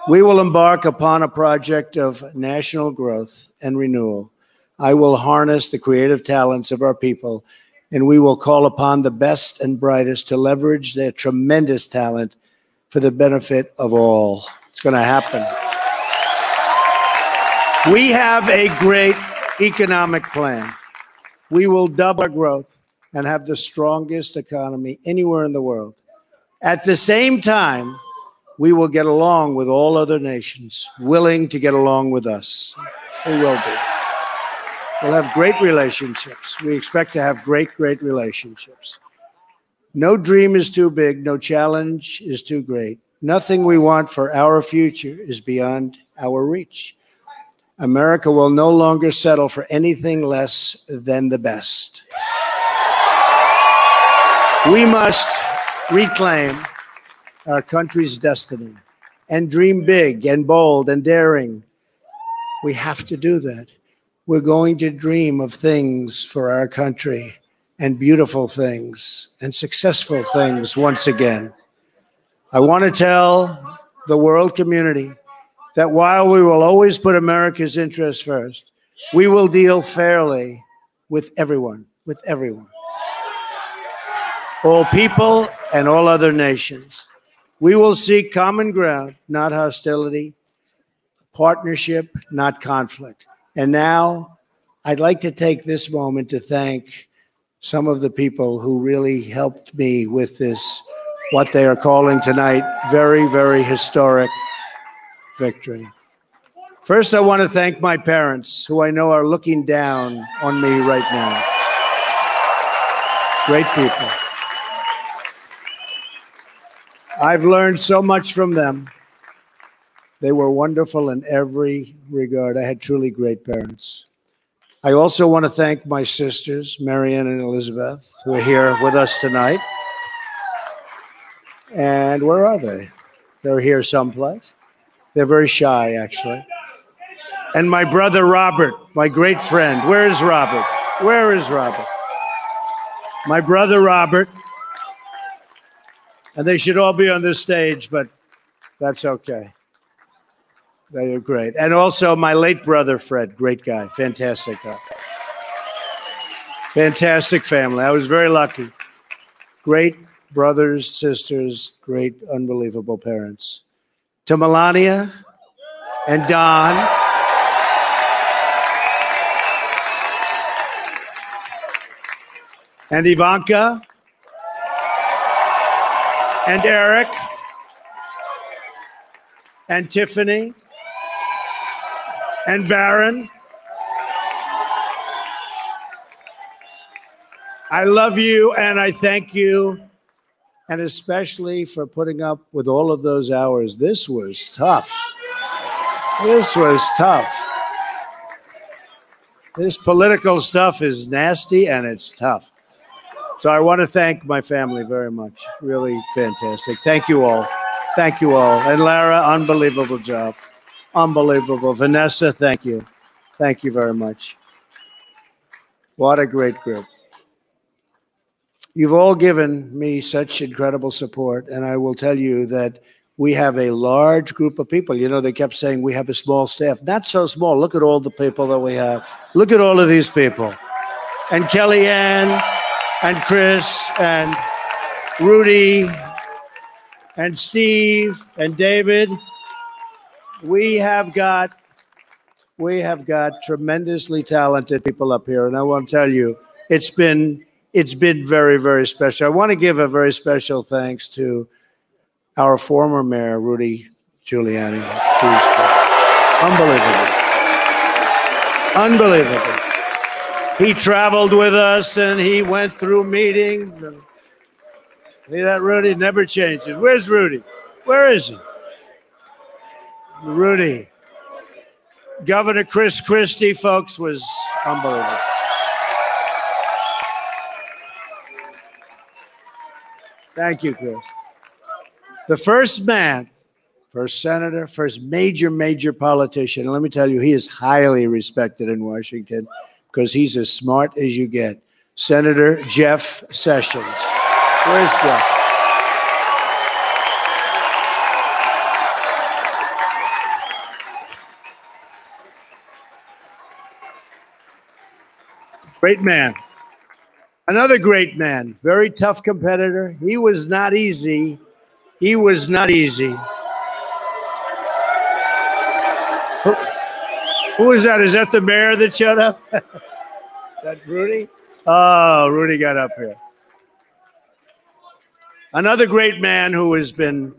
We will embark upon a project of national growth and renewal. I will harness the creative talents of our people, and we will call upon the best and brightest to leverage their tremendous talent for the benefit of all. It's going to happen. We have a great economic plan. We will double our growth and have the strongest economy anywhere in the world. At the same time, we will get along with all other nations, willing to get along with us. We will be. We'll have great relationships. We expect to have great, great relationships. No dream is too big. No challenge is too great. Nothing we want for our future is beyond our reach. America will no longer settle for anything less than the best. We must reclaim our country's destiny and dream big and bold and daring. We have to do that. We're going to dream of things for our country, and beautiful things and successful things once again. I want to tell the world community that while we will always put America's interests first, we will deal fairly with everyone. All people and all other nations. We will seek common ground, not hostility, partnership, not conflict. And now I'd like to take this moment to thank some of the people who really helped me with this, what they are calling tonight, very, very historic victory. First, I want to thank my parents, who I know are looking down on me right now. Great people. I've learned so much from them. They were wonderful in every regard. I had truly great parents. I also want to thank my sisters, Marianne and Elizabeth, who are here with us tonight. And where are they? They're here someplace. They're very shy, actually. And my brother, Robert, my great friend. Where is Robert? My brother, Robert. And they should all be on this stage, but that's okay. They are great. And also my late brother, Fred, great guy, fantastic guy. Fantastic family. I was very lucky. Great brothers, sisters, great, unbelievable parents. To Melania and Don. And Ivanka. And Eric. And Tiffany. And Baron. I love you and I thank you. And especially for putting up with all of those hours. This was tough. This political stuff is nasty and it's tough. So I want to thank my family very much. Really fantastic. Thank you all. And Lara, unbelievable job. Unbelievable. Vanessa, thank you. Thank you very much. What a great group. You've all given me such incredible support, and I will tell you that we have a large group of people. You know, they kept saying we have a small staff. Not so small. Look at all the people that we have. Look at all of these people. And Kellyanne, and Chris, and Rudy, and Steve, and David. We have got tremendously talented people up here, and I want to tell you, it's been very, very special. I want to give a very special thanks to our former mayor, Rudy Giuliani. Unbelievable. He traveled with us, and he went through meetings. And see that, Rudy? Never changes. Where's Rudy? Where is he? Rudy. Governor Chris Christie, folks, was unbelievable. Thank you, Chris. The first man, first senator, first major politician. And let me tell you, he is highly respected in Washington because he's as smart as you get. Senator Jeff Sessions. Where's Jeff? Great man. Another great man, very tough competitor. He was not easy. Who is that? Is that the mayor that showed up? Is that Rudy? Oh, Rudy got up here. Another great man who has been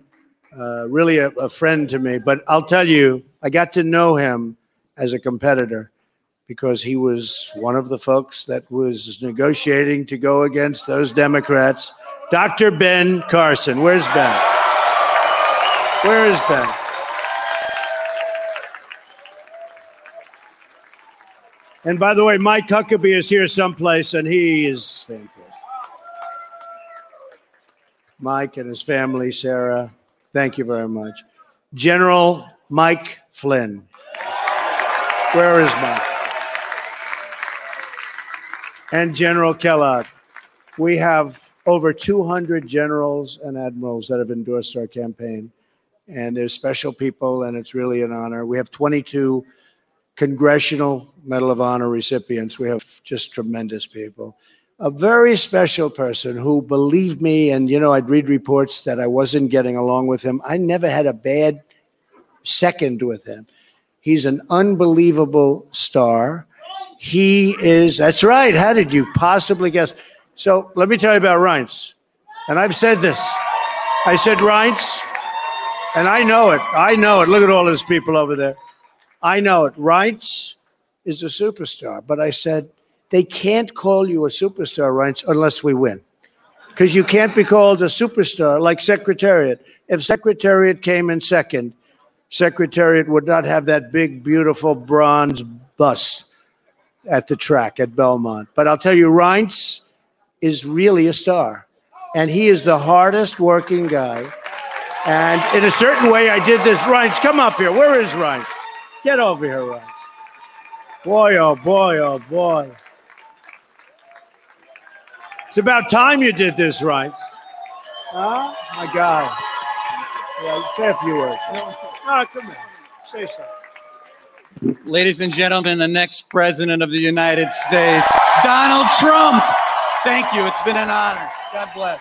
really a friend to me. But I'll tell you, I got to know him as a competitor, because he was one of the folks that was negotiating to go against those Democrats. Dr. Ben Carson. Where is Ben? And by the way, Mike Huckabee is here someplace, and he is fantastic. Mike and his family, Sarah, thank you very much. General Mike Flynn. Where is Mike? And General Kellogg. We have over 200 generals and admirals that have endorsed our campaign, and they're special people, and it's really an honor. We have 22 Congressional Medal of Honor recipients. We have just tremendous people. A very special person who believed me, and, you know, I'd read reports that I wasn't getting along with him. I never had a bad second with him. He's an unbelievable star. He is, that's right. How did you possibly guess? So let me tell you about Reince. And I've said this. I said Reince, and I know it. I know it. Look at all those people over there. I know it. Reince is a superstar. But I said, they can't call you a superstar, Reince, unless we win. Because you can't be called a superstar like Secretariat. If Secretariat came in second, Secretariat would not have that big, beautiful bronze bust at the track at Belmont. But I'll tell you, Reince is really a star. And he is the hardest working guy. And in a certain way, I did this. Reince, come up here. Where is Reince? Get over here, Reince. Boy, oh, boy, oh, boy. It's about time you did this, Reince. Huh? My God. Yeah, say a few words. Oh, come on. Say something. Ladies and gentlemen, the next president of the United States, Donald Trump. Thank you. It's been an honor. God bless.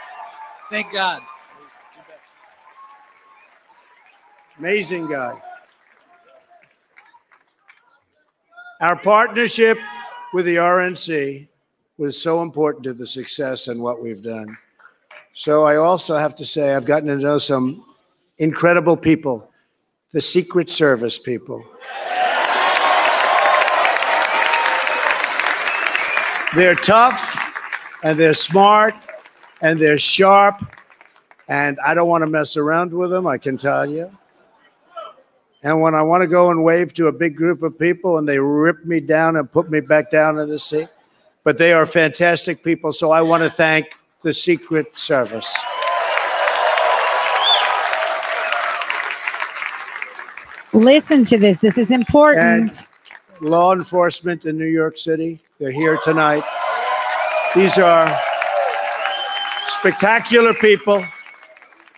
Thank God. Amazing guy. Our partnership with the RNC was so important to the success and what we've done. So I also have to say I've gotten to know some incredible people, the Secret Service people. They're tough, and they're smart, and they're sharp, and I don't want to mess around with them, I can tell you. And when I want to go and wave to a big group of people and they rip me down and put me back down in the seat, but they are fantastic people. So I want to thank the Secret Service. Listen to this. This is important. And law enforcement in New York City. They're here tonight. These are spectacular people.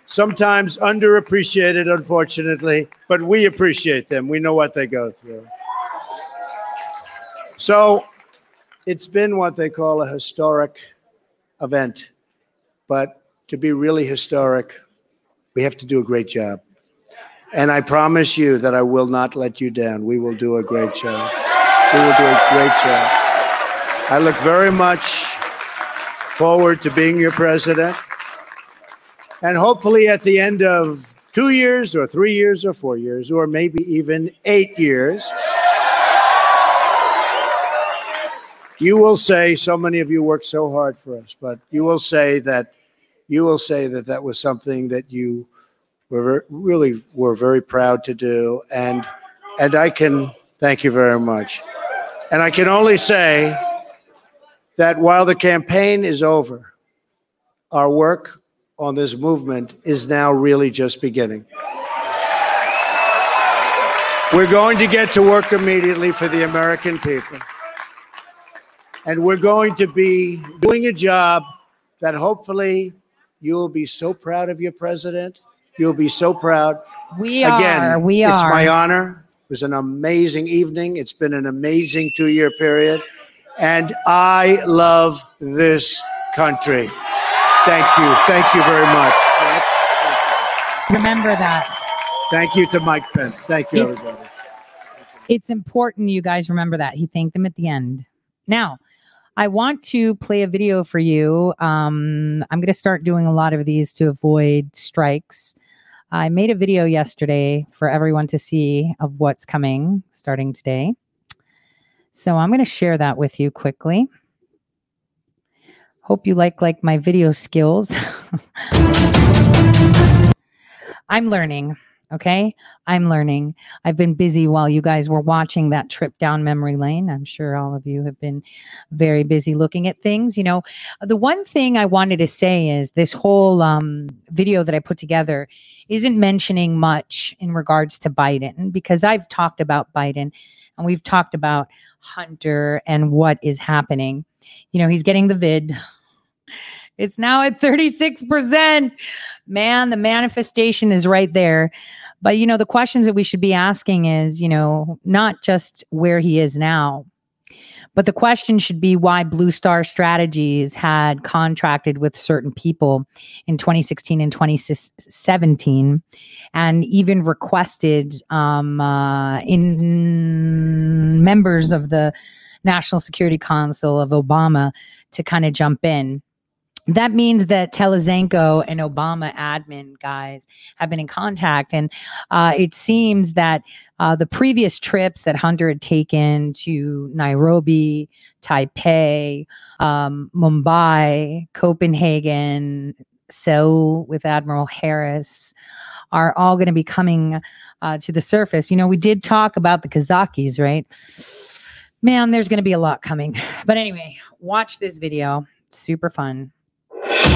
Sometimes underappreciated, unfortunately, but we appreciate them. We know what they go through. So it's been what they call a historic event. But to be really historic, we have to do a great job. And I promise you that I will not let you down. We will do a great job. We will do a great job. I look very much forward to being your president. And hopefully at the end of 2 years or 3 years or 4 years or maybe even 8 years, you will say, so many of you work so hard for us, but you will say that that was something that you were very proud to do. And I can thank you very much. And I can only say that while the campaign is over, our work on this movement is now really just beginning. We're going to get to work immediately for the American people. And we're going to be doing a job that hopefully you'll be so proud of your president. You'll be so proud. We are. Again, we are. It's my honor. It was an amazing evening. It's been an amazing 2-year period. And I love this country. Thank you. Thank you very much. Remember that. Thank you to Mike Pence. Thank you, everybody. It's important you guys remember that. He thanked them at the end. Now, I want to play a video for you. I'm going to start doing a lot of these to avoid strikes. I made a video yesterday for everyone to see of what's coming starting today. So I'm going to share that with you quickly. Hope you like my video skills. I'm learning, okay? I'm learning. I've been busy while you guys were watching that trip down memory lane. I'm sure all of you have been very busy looking at things. You know, the one thing I wanted to say is this whole video that I put together isn't mentioning much in regards to Biden, because I've talked about Biden and we've talked about Hunter and what is happening. You know, he's getting the vid. It's now at 36%. man, the manifestation is right there. But, you know, the questions that we should be asking is, you know, not just where he is now, but the question should be why Blue Star Strategies had contracted with certain people in 2016 and 2017 and even requested in members of the National Security Council of Obama to kind of jump in. That means that Telezenko and Obama admin guys have been in contact. And it seems that the previous trips that Hunter had taken to Nairobi, Taipei, Mumbai, Copenhagen, Seoul with Admiral Harris are all going to be coming to the surface. You know, we did talk about the Kazakis, right? Man, there's going to be a lot coming. But anyway, watch this video. It's super fun.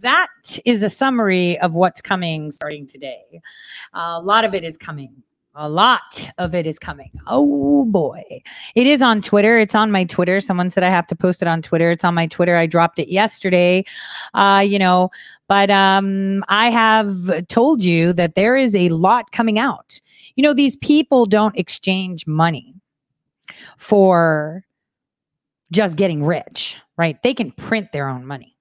That is a summary of what's coming starting today. A lot of it is coming. A lot of it is coming. Oh, boy. It is on Twitter. It's on my Twitter. Someone said I have to post it on Twitter. It's on my Twitter. I dropped it yesterday, you know, but I have told you that there is a lot coming out. You know, these people don't exchange money for just getting rich, right? They can print their own money.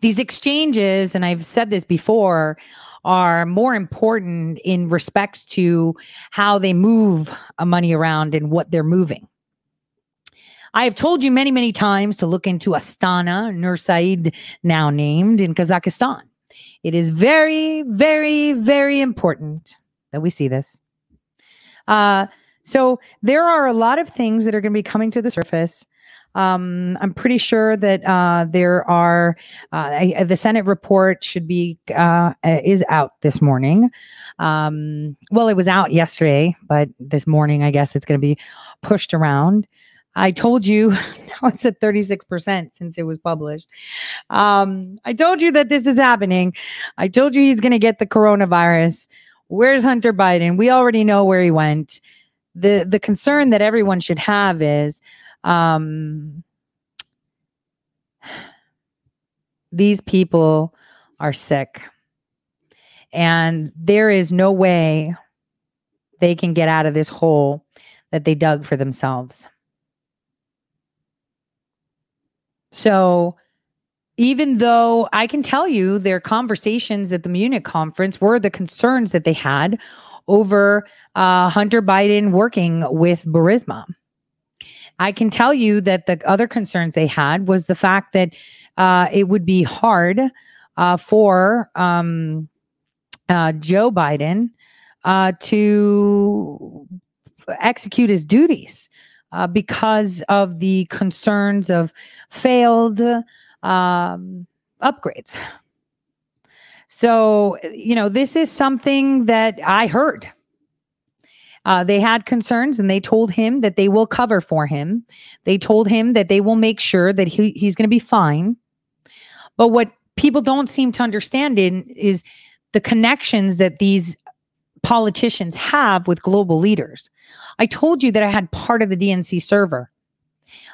These exchanges, and I've said this before, are more important in respects to how they move money around and what they're moving. I have told you many, many times to look into Astana, Nursaid, now named, in Kazakhstan. It is very, very, very important that we see this. So there are a lot of things that are going to be coming to the surface. I'm pretty sure that there are the Senate report should be is out this morning. Well, it was out yesterday, but this morning, I guess it's going to be pushed around. I told you now it's at 36% since it was published. I told you that this is happening. I told you he's going to get the coronavirus. Where's Hunter Biden? We already know where he went. The concern that everyone should have is these people are sick and there is no way they can get out of this hole that they dug for themselves. So even though I can tell you their conversations at the Munich conference were the concerns that they had over Hunter Biden working with Burisma. I can tell you that the other concerns they had was the fact that it would be hard for Joe Biden to execute his duties because of the concerns of failed upgrades. So, you know, this is something that I heard. They had concerns and they told him that they will cover for him. They told him that they will make sure that he's going to be fine. But what people don't seem to understand is the connections that these politicians have with global leaders. I told you that I had part of the DNC server.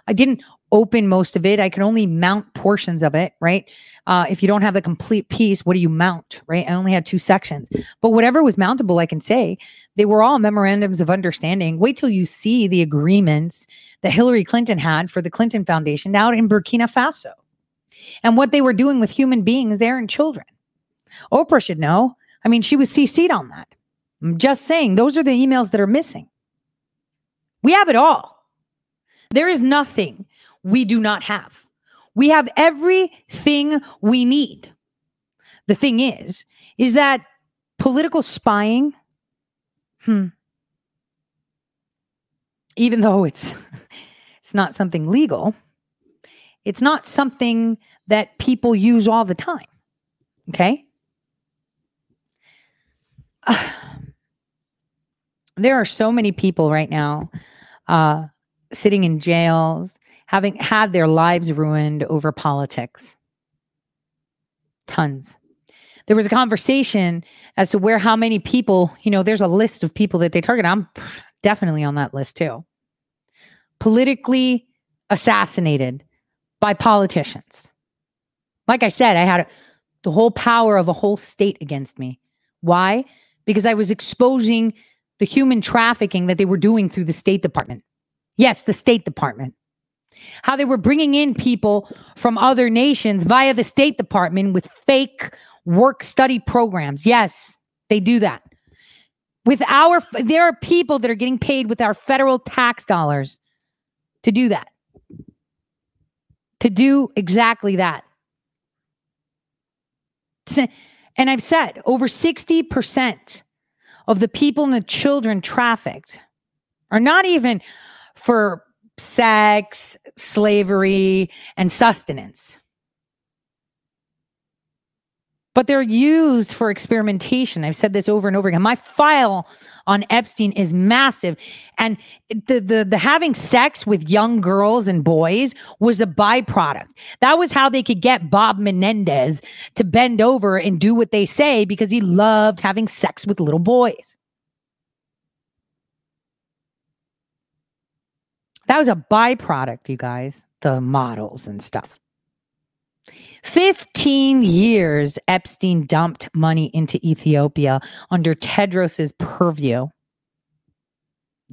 I didn't open most of it. I could only mount portions of it, right? If you don't have the complete piece, what do you mount, right? I only had two sections, but whatever was mountable, I can say they were all memorandums of understanding. Wait till you see the agreements that Hillary Clinton had for the Clinton Foundation out in Burkina Faso and what they were doing with human beings there and children. Oprah should know. I mean, she was CC'd on that. I'm just saying, those are the emails that are missing. We have it all. There is nothing we do not have. We have everything we need. The thing is that political spying, even though it's not something legal, it's not something that people use all the time. Okay? There are so many people right now sitting in jails, having had their lives ruined over politics. Tons. There was a conversation as to where how many people, you know, there's a list of people that they target. I'm definitely on that list too. Politically assassinated by politicians. Like I said, I had the whole power of a whole state against me. Why? Because I was exposing the human trafficking that they were doing through the State Department. Yes, the State Department. How they were bringing in people from other nations via the State Department with fake work-study programs. Yes, they do that. There are people that are getting paid with our federal tax dollars to do that. To do exactly that. And I've said over 60% of the people and the children trafficked are not even for sex, slavery, and sustenance. But they're used for experimentation. I've said this over and over again. My file on Epstein is massive. And the having sex with young girls and boys was a byproduct. That was how they could get Bob Menendez to bend over and do what they say because he loved having sex with little boys. That was a byproduct, you guys, the models and stuff. 15 years Epstein dumped money into Ethiopia under Tedros's purview,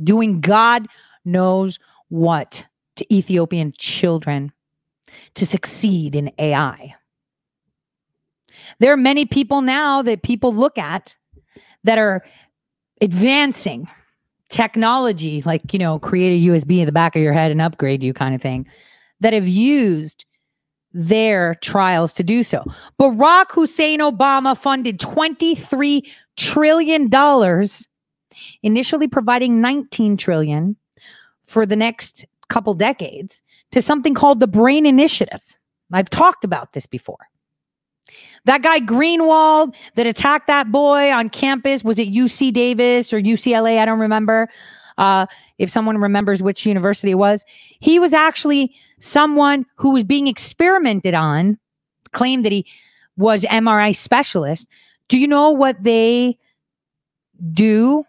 doing God knows what to Ethiopian children to succeed in AI. There are many people now that people look at that are advancing technology, like, you know, create a USB in the back of your head and upgrade you kind of thing, that have used their trials to do so. Barack Hussein Obama funded $23 trillion, initially providing $19 trillion for the next couple decades to something called the Brain Initiative. I've talked about this before. That guy Greenwald that attacked that boy on campus, was it UC Davis or UCLA? I don't remember. If someone remembers which university it was, he was actually someone who was being experimented on, claimed that he was MRI specialist. Do you know what they do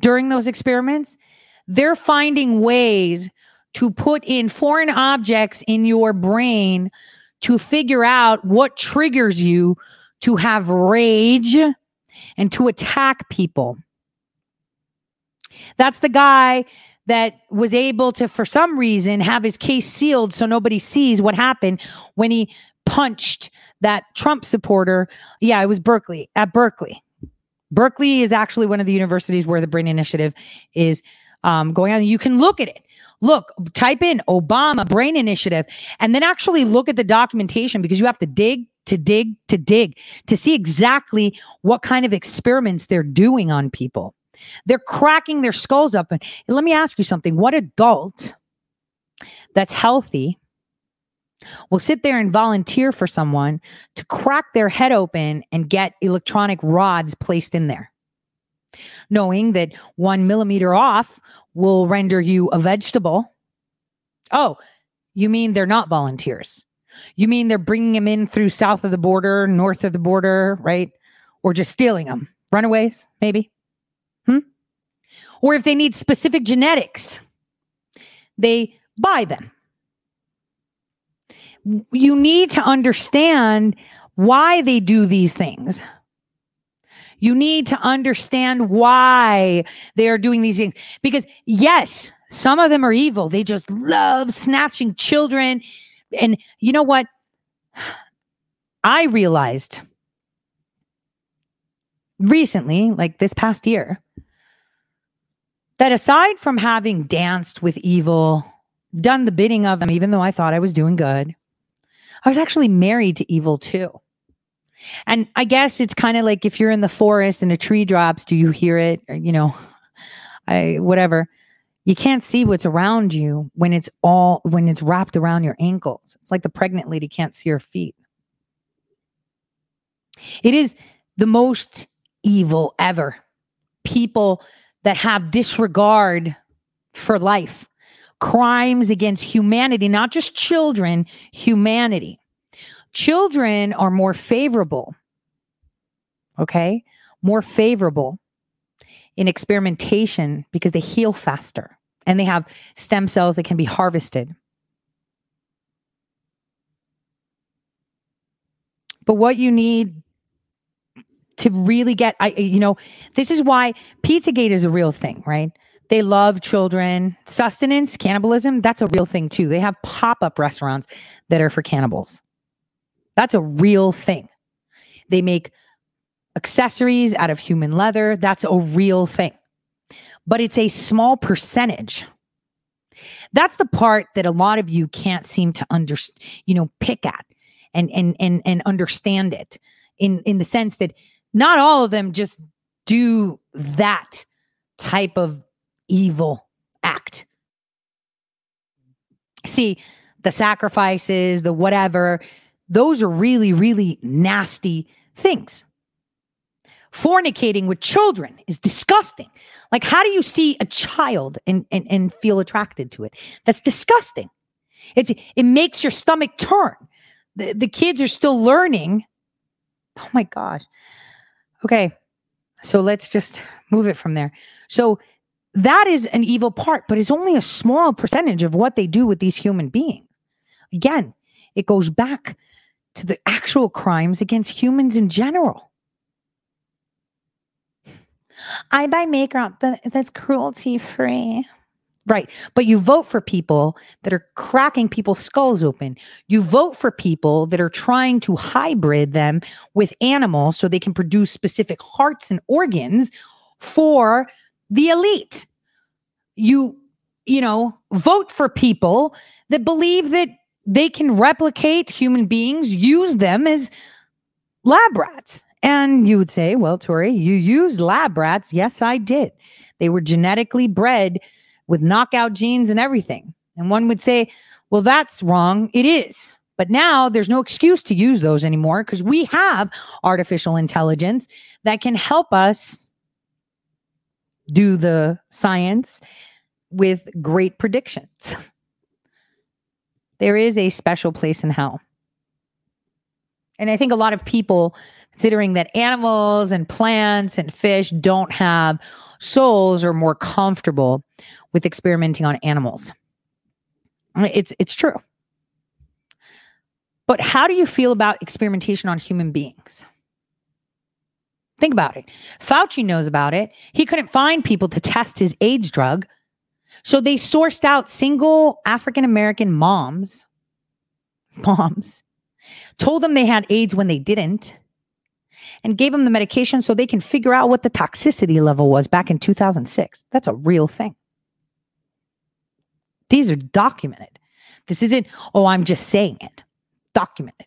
during those experiments? They're finding ways to put in foreign objects in your brain to figure out what triggers you to have rage and to attack people. That's the guy that was able to, for some reason, have his case sealed so nobody sees what happened when he punched that Trump supporter. Yeah, it was Berkeley, at Berkeley. Berkeley is actually one of the universities where the Brain Initiative is going on. You can look at it. Look, type in Obama Brain Initiative and then actually look at the documentation because you have to dig to see exactly what kind of experiments they're doing on people. They're cracking their skulls up. And let me ask you something. What adult that's healthy will sit there and volunteer for someone to crack their head open and get electronic rods placed in there, knowing that 1 millimeter off will render you a vegetable? Oh, you mean they're not volunteers? You mean they're bringing them in through south of the border, north of the border, right? Or just stealing them? Runaways, maybe? Or if they need specific genetics, they buy them. You need to understand why they do these things. You need to understand why they are doing these things. Because yes, some of them are evil. They just love snatching children. And you know what? I realized recently, like this past year, that aside from having danced with evil, done the bidding of them, even though I thought I was doing good, I was actually married to evil too. And I guess it's kind of like if you're in the forest and a tree drops, do you hear it? Or, you know, whatever. You can't see what's around you when it's wrapped around your ankles. It's like the pregnant lady can't see her feet. It is the most evil ever. People that have disregard for life. Crimes against humanity, not just children, humanity. Children are more favorable, okay? More favorable in experimentation because they heal faster and they have stem cells that can be harvested. But what you need to really get, this is why Pizzagate is a real thing, right? They love children. Sustenance, cannibalism, that's a real thing too. They have pop-up restaurants that are for cannibals. That's a real thing. They make accessories out of human leather. That's a real thing. But it's a small percentage. That's the part that a lot of you can't seem to pick at and understand it in the sense that not all of them just do that type of evil act. See, the sacrifices, the whatever, those are really, really nasty things. Fornicating with children is disgusting. Like, how do you see a child and feel attracted to it? That's disgusting. It makes your stomach turn. The kids are still learning. Oh my gosh. Okay. So let's just move it from there. So that is an evil part, but it's only a small percentage of what they do with these human beings. Again, it goes back to the actual crimes against humans in general. I buy makeup, but that's cruelty-free. Right, but you vote for people that are cracking people's skulls open. You vote for people that are trying to hybrid them with animals so they can produce specific hearts and organs for the elite. You vote for people that believe that they can replicate human beings, use them as lab rats. And you would say, well, Tori, you used lab rats. Yes, I did. They were genetically bred with knockout genes and everything. And one would say, well, that's wrong. It is. But now there's no excuse to use those anymore because we have artificial intelligence that can help us do the science with great predictions. There is a special place in hell. And I think a lot of people, considering that animals and plants and fish don't have souls, are more comfortable with experimenting on animals. It's true. But how do you feel about experimentation on human beings? Think about it. Fauci knows about it. He couldn't find people to test his AIDS drug. So they sourced out single African-American moms, told them they had AIDS when they didn't, and gave them the medication so they can figure out what the toxicity level was back in 2006. That's a real thing. These are documented. This isn't, oh, I'm just saying it. Documented.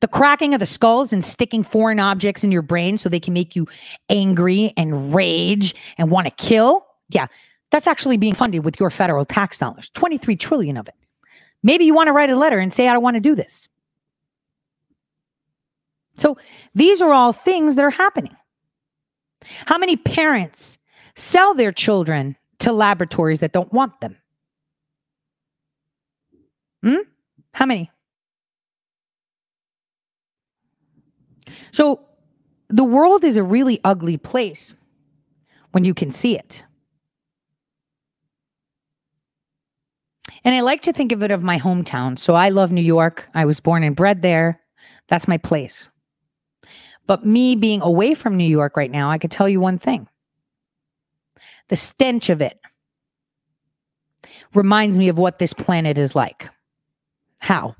The cracking of the skulls and sticking foreign objects in your brain so they can make you angry and rage and want to kill. Yeah, that's actually being funded with your federal tax dollars, $23 trillion of it. Maybe you want to write a letter and say, I don't want to do this. So these are all things that are happening. How many parents sell their children to laboratories that don't want them? How many? So the world is a really ugly place when you can see it. And I like to think of it of my hometown. So I love New York. I was born and bred there. That's my place. But me being away from New York right now, I could tell you one thing. The stench of it reminds me of what this planet is like. How?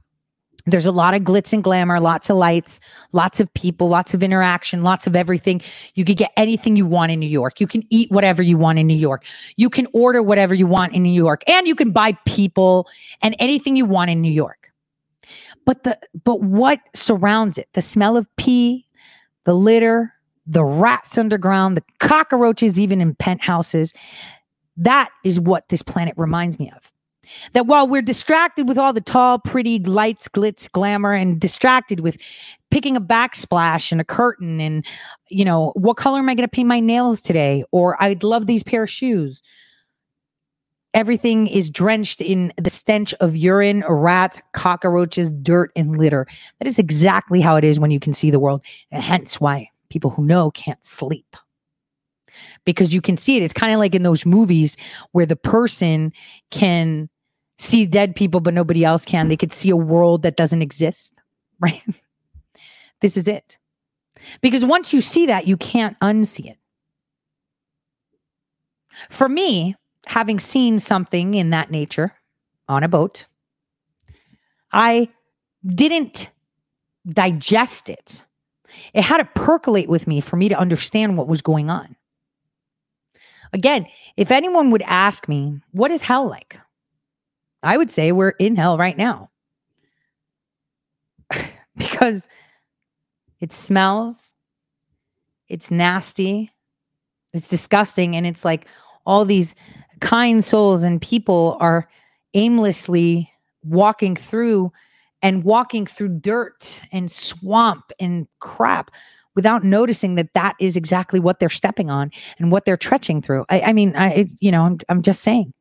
There's a lot of glitz and glamour, lots of lights, lots of people, lots of interaction, lots of everything. You could get anything you want in New York. You can eat whatever you want in New York. You can order whatever you want in New York. And you can buy people and anything you want in New York. But what surrounds it? The smell of pee, the litter, the rats underground, the cockroaches even in penthouses. That is what this planet reminds me of. That while we're distracted with all the tall, pretty lights, glitz, glamour, and distracted with picking a backsplash and a curtain and, you know, what color am I going to paint my nails today? Or I'd love these pair of shoes. Everything is drenched in the stench of urine, rats, cockroaches, dirt, and litter. That is exactly how it is when you can see the world. And hence why people who know can't sleep. Because you can see it. It's kind of like in those movies where the person can see dead people, but nobody else can. They could see a world that doesn't exist, right? This is it. Because once you see that, you can't unsee it. For me, having seen something in that nature on a boat, I didn't digest it. It had to percolate with me for me to understand what was going on. Again, if anyone would ask me, what is hell like? I would say we're in hell right now. Because it smells, it's nasty, it's disgusting, and it's like all these kind souls and people are aimlessly walking through dirt and swamp and crap without noticing that is exactly what they're stepping on and what they're trekking through. I'm just saying.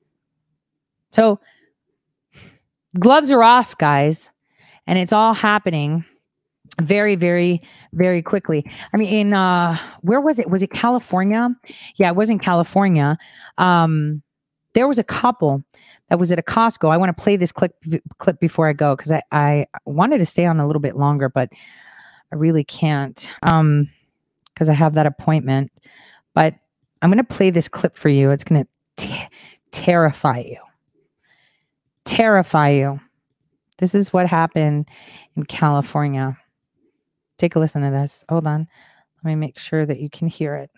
So gloves are off, guys, and it's all happening very, very, very quickly. I mean, in where was it? Was it California? Yeah, it was in California. There was a couple that was at a Costco. I want to play this clip before I go because I wanted to stay on a little bit longer, but I really can't because I have that appointment, but I'm going to play this clip for you. It's going to terrify you. This is what happened in California. Take a listen to this. Hold on. Let me make sure that you can hear it.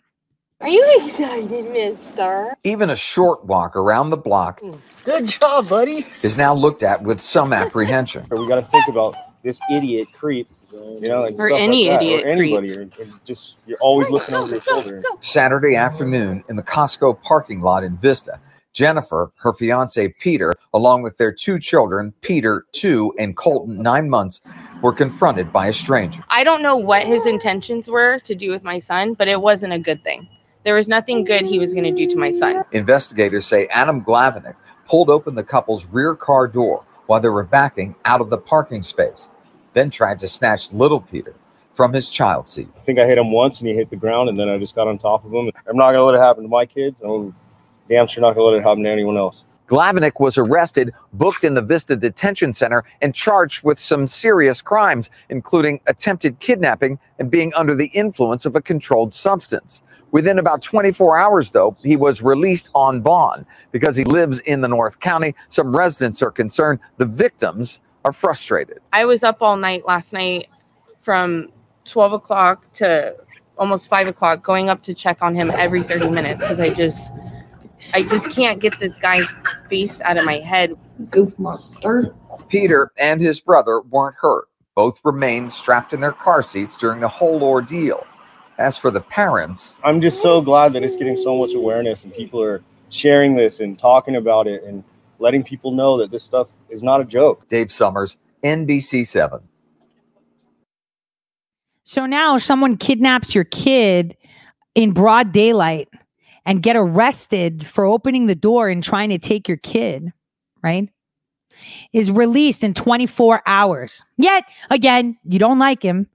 Are you excited, mister? Even a short walk around the block. Good job, buddy. Is now looked at with some apprehension. We got to think about this idiot creep. You know, like or any like idiot, or anybody, or just you're always looking over your shoulder. Go. Saturday afternoon in the Costco parking lot in Vista, Jennifer, her fiance Peter, along with their two children, Peter 2 and Colton 9 months, were confronted by a stranger. I don't know what his intentions were to do with my son, but it wasn't a good thing. There was nothing good he was going to do to my son. Investigators say Adam Glavinick pulled open the couple's rear car door while they were backing out of the parking space. Then tried to snatch little Peter from his child seat. I think I hit him once and he hit the ground, and then I just got on top of him. I'm not going to let it happen to my kids. I'm damn sure not going to let it happen to anyone else. Glavinick was arrested, booked in the Vista Detention Center, and charged with some serious crimes, including attempted kidnapping and being under the influence of a controlled substance. Within about 24 hours, though, he was released on bond. Because he lives in the North County, some residents are concerned the victims are frustrated. I was up all night last night from 12 o'clock to almost 5 o'clock, going up to check on him every 30 minutes because I just can't get this guy's face out of my head. Goof monster. Peter and his brother weren't hurt. Both remained strapped in their car seats during the whole ordeal. As for the parents, I'm just so glad that it's getting so much awareness and people are sharing this and talking about it and letting people know that this stuff is not a joke. Dave Summers, NBC7. So now someone kidnaps your kid in broad daylight and get arrested for opening the door and trying to take your kid, right? Is released in 24 hours. Yet, again, you don't like him.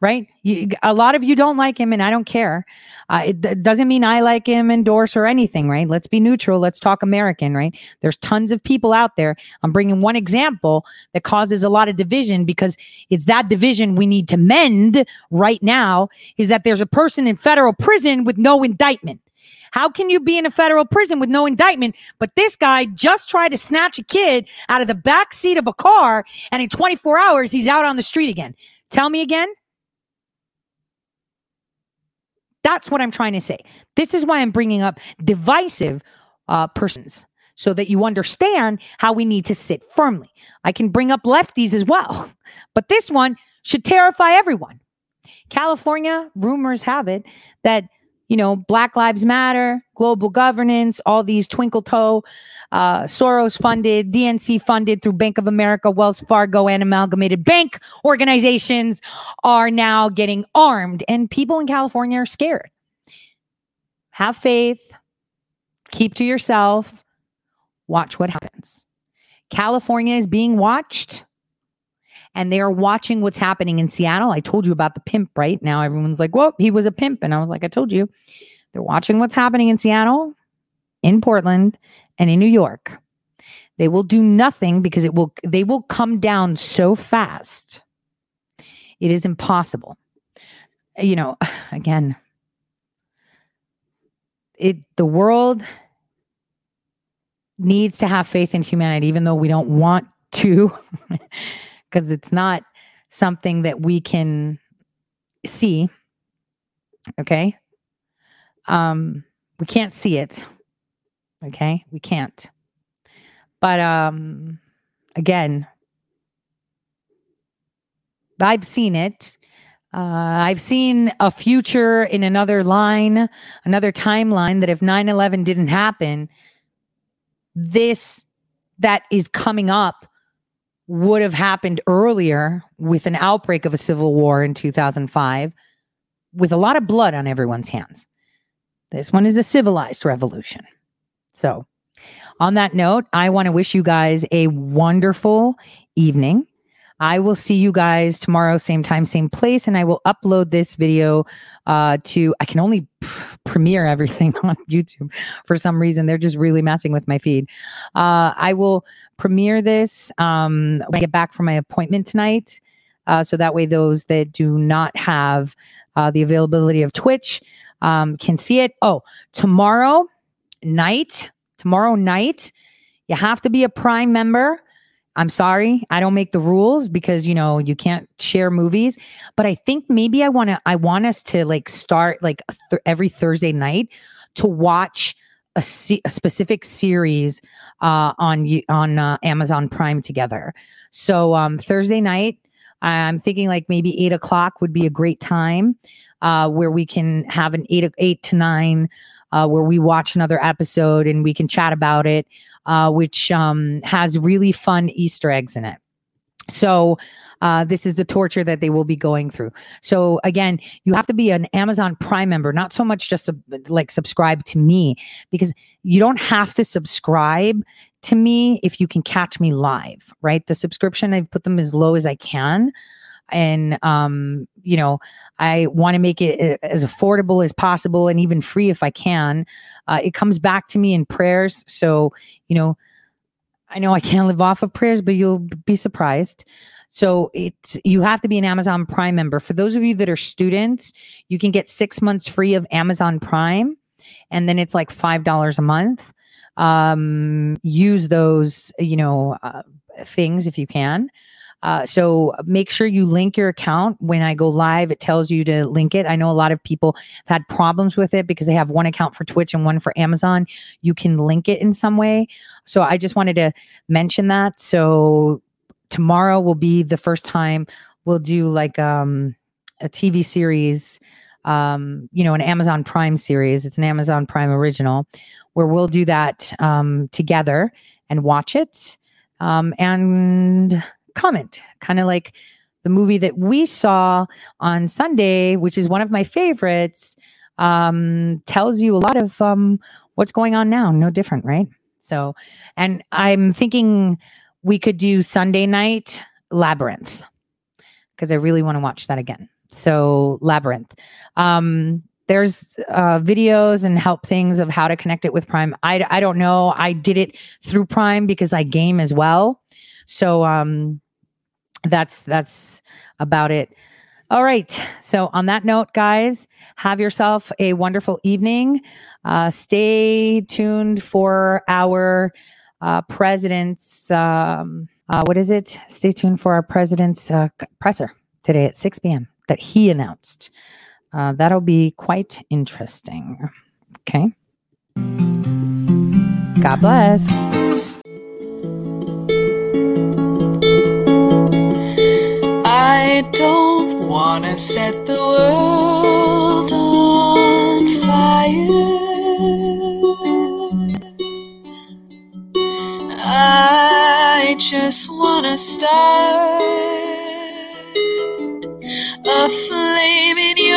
right? A lot of you don't like him, and I don't care. It doesn't mean I like him, endorse, or anything, right? Let's be neutral. Let's talk American, right? There's tons of people out there. I'm bringing one example that causes a lot of division, because it's that division we need to mend right now, is that there's a person in federal prison with no indictment. How can you be in a federal prison with no indictment? But this guy just tried to snatch a kid out of the back seat of a car, and in 24 hours, he's out on the street again. Tell me again. That's what I'm trying to say. This is why I'm bringing up divisive persons, so that you understand how we need to sit firmly. I can bring up lefties as well, but this one should terrify everyone. California, rumors have it that, you know, Black Lives Matter, global governance, all these twinkle toe, Soros funded, DNC funded through Bank of America, Wells Fargo, and Amalgamated Bank organizations are now getting armed. And people in California are scared. Have faith. Keep to yourself. Watch what happens. California is being watched. And they are watching what's happening in Seattle. I told you about the pimp, right? Now everyone's like, well, he was a pimp. And I was like, I told you. They're watching what's happening in Seattle, in Portland, and in New York. They will do nothing because they will come down so fast. It is impossible. You know, again, the world needs to have faith in humanity, even though we don't want to. Because it's not something that we can see, okay? We can't see it, okay? We can't. But again, I've seen it. I've seen a future in another line, another timeline, that if 9/11 didn't happen, this that is coming up would have happened earlier, with an outbreak of a civil war in 2005, with a lot of blood on everyone's hands. This one is a civilized revolution. So on that note, I want to wish you guys a wonderful evening. I will see you guys tomorrow, same time, same place. And I will upload this video I can only premiere everything on YouTube for some reason. They're just really messing with my feed. I will premiere this when I get back from my appointment tonight. So that way those that do not have the availability of Twitch can see it. Oh, tomorrow night, you have to be a Prime member. I'm sorry, I don't make the rules, because, you know, you can't share movies. But I think maybe I want us to start every Thursday night to watch a specific series on Amazon Prime together. So Thursday night, I'm thinking maybe 8 o'clock would be a great time where we can have an 8 to 9 where we watch another episode and we can chat about it. Which has really fun Easter eggs in it. So this is the torture that they will be going through. So again, you have to be an Amazon Prime member, not so much just subscribe to me, because you don't have to subscribe to me if you can catch me live, right? The subscription, I put them as low as I can. And, you know, I want to make it as affordable as possible, and even free if I can. It comes back to me in prayers. So, you know I can't live off of prayers, but you'll be surprised. So you have to be an Amazon Prime member. For those of you that are students, you can get 6 months free of Amazon Prime. And then it's $5 a month. Use those, things if you can. So make sure you link your account. When I go live, it tells you to link it. I know a lot of people have had problems with it because they have one account for Twitch and one for Amazon. You can link it in some way. So I just wanted to mention that. So tomorrow will be the first time we'll do a TV series, an Amazon Prime series. It's an Amazon Prime original, where we'll do that together and watch it. And comment, kind of like the movie that we saw on Sunday, which is one of my favorites, tells you a lot of what's going on now. No different, right? So, and I'm thinking we could do Sunday night Labyrinth, because I really want to watch that again. So Labyrinth. There's videos and help things of how to connect it with Prime. I don't know. I did it through Prime because I game as well. So that's about it. All right. So on that note, guys, have yourself a wonderful evening. Stay tuned for our president's, what is it? Stay tuned for our president's presser today at 6 p.m. that he announced. That'll be quite interesting. Okay. God bless. I don't want to set the world on fire. I just want to start a flame in you.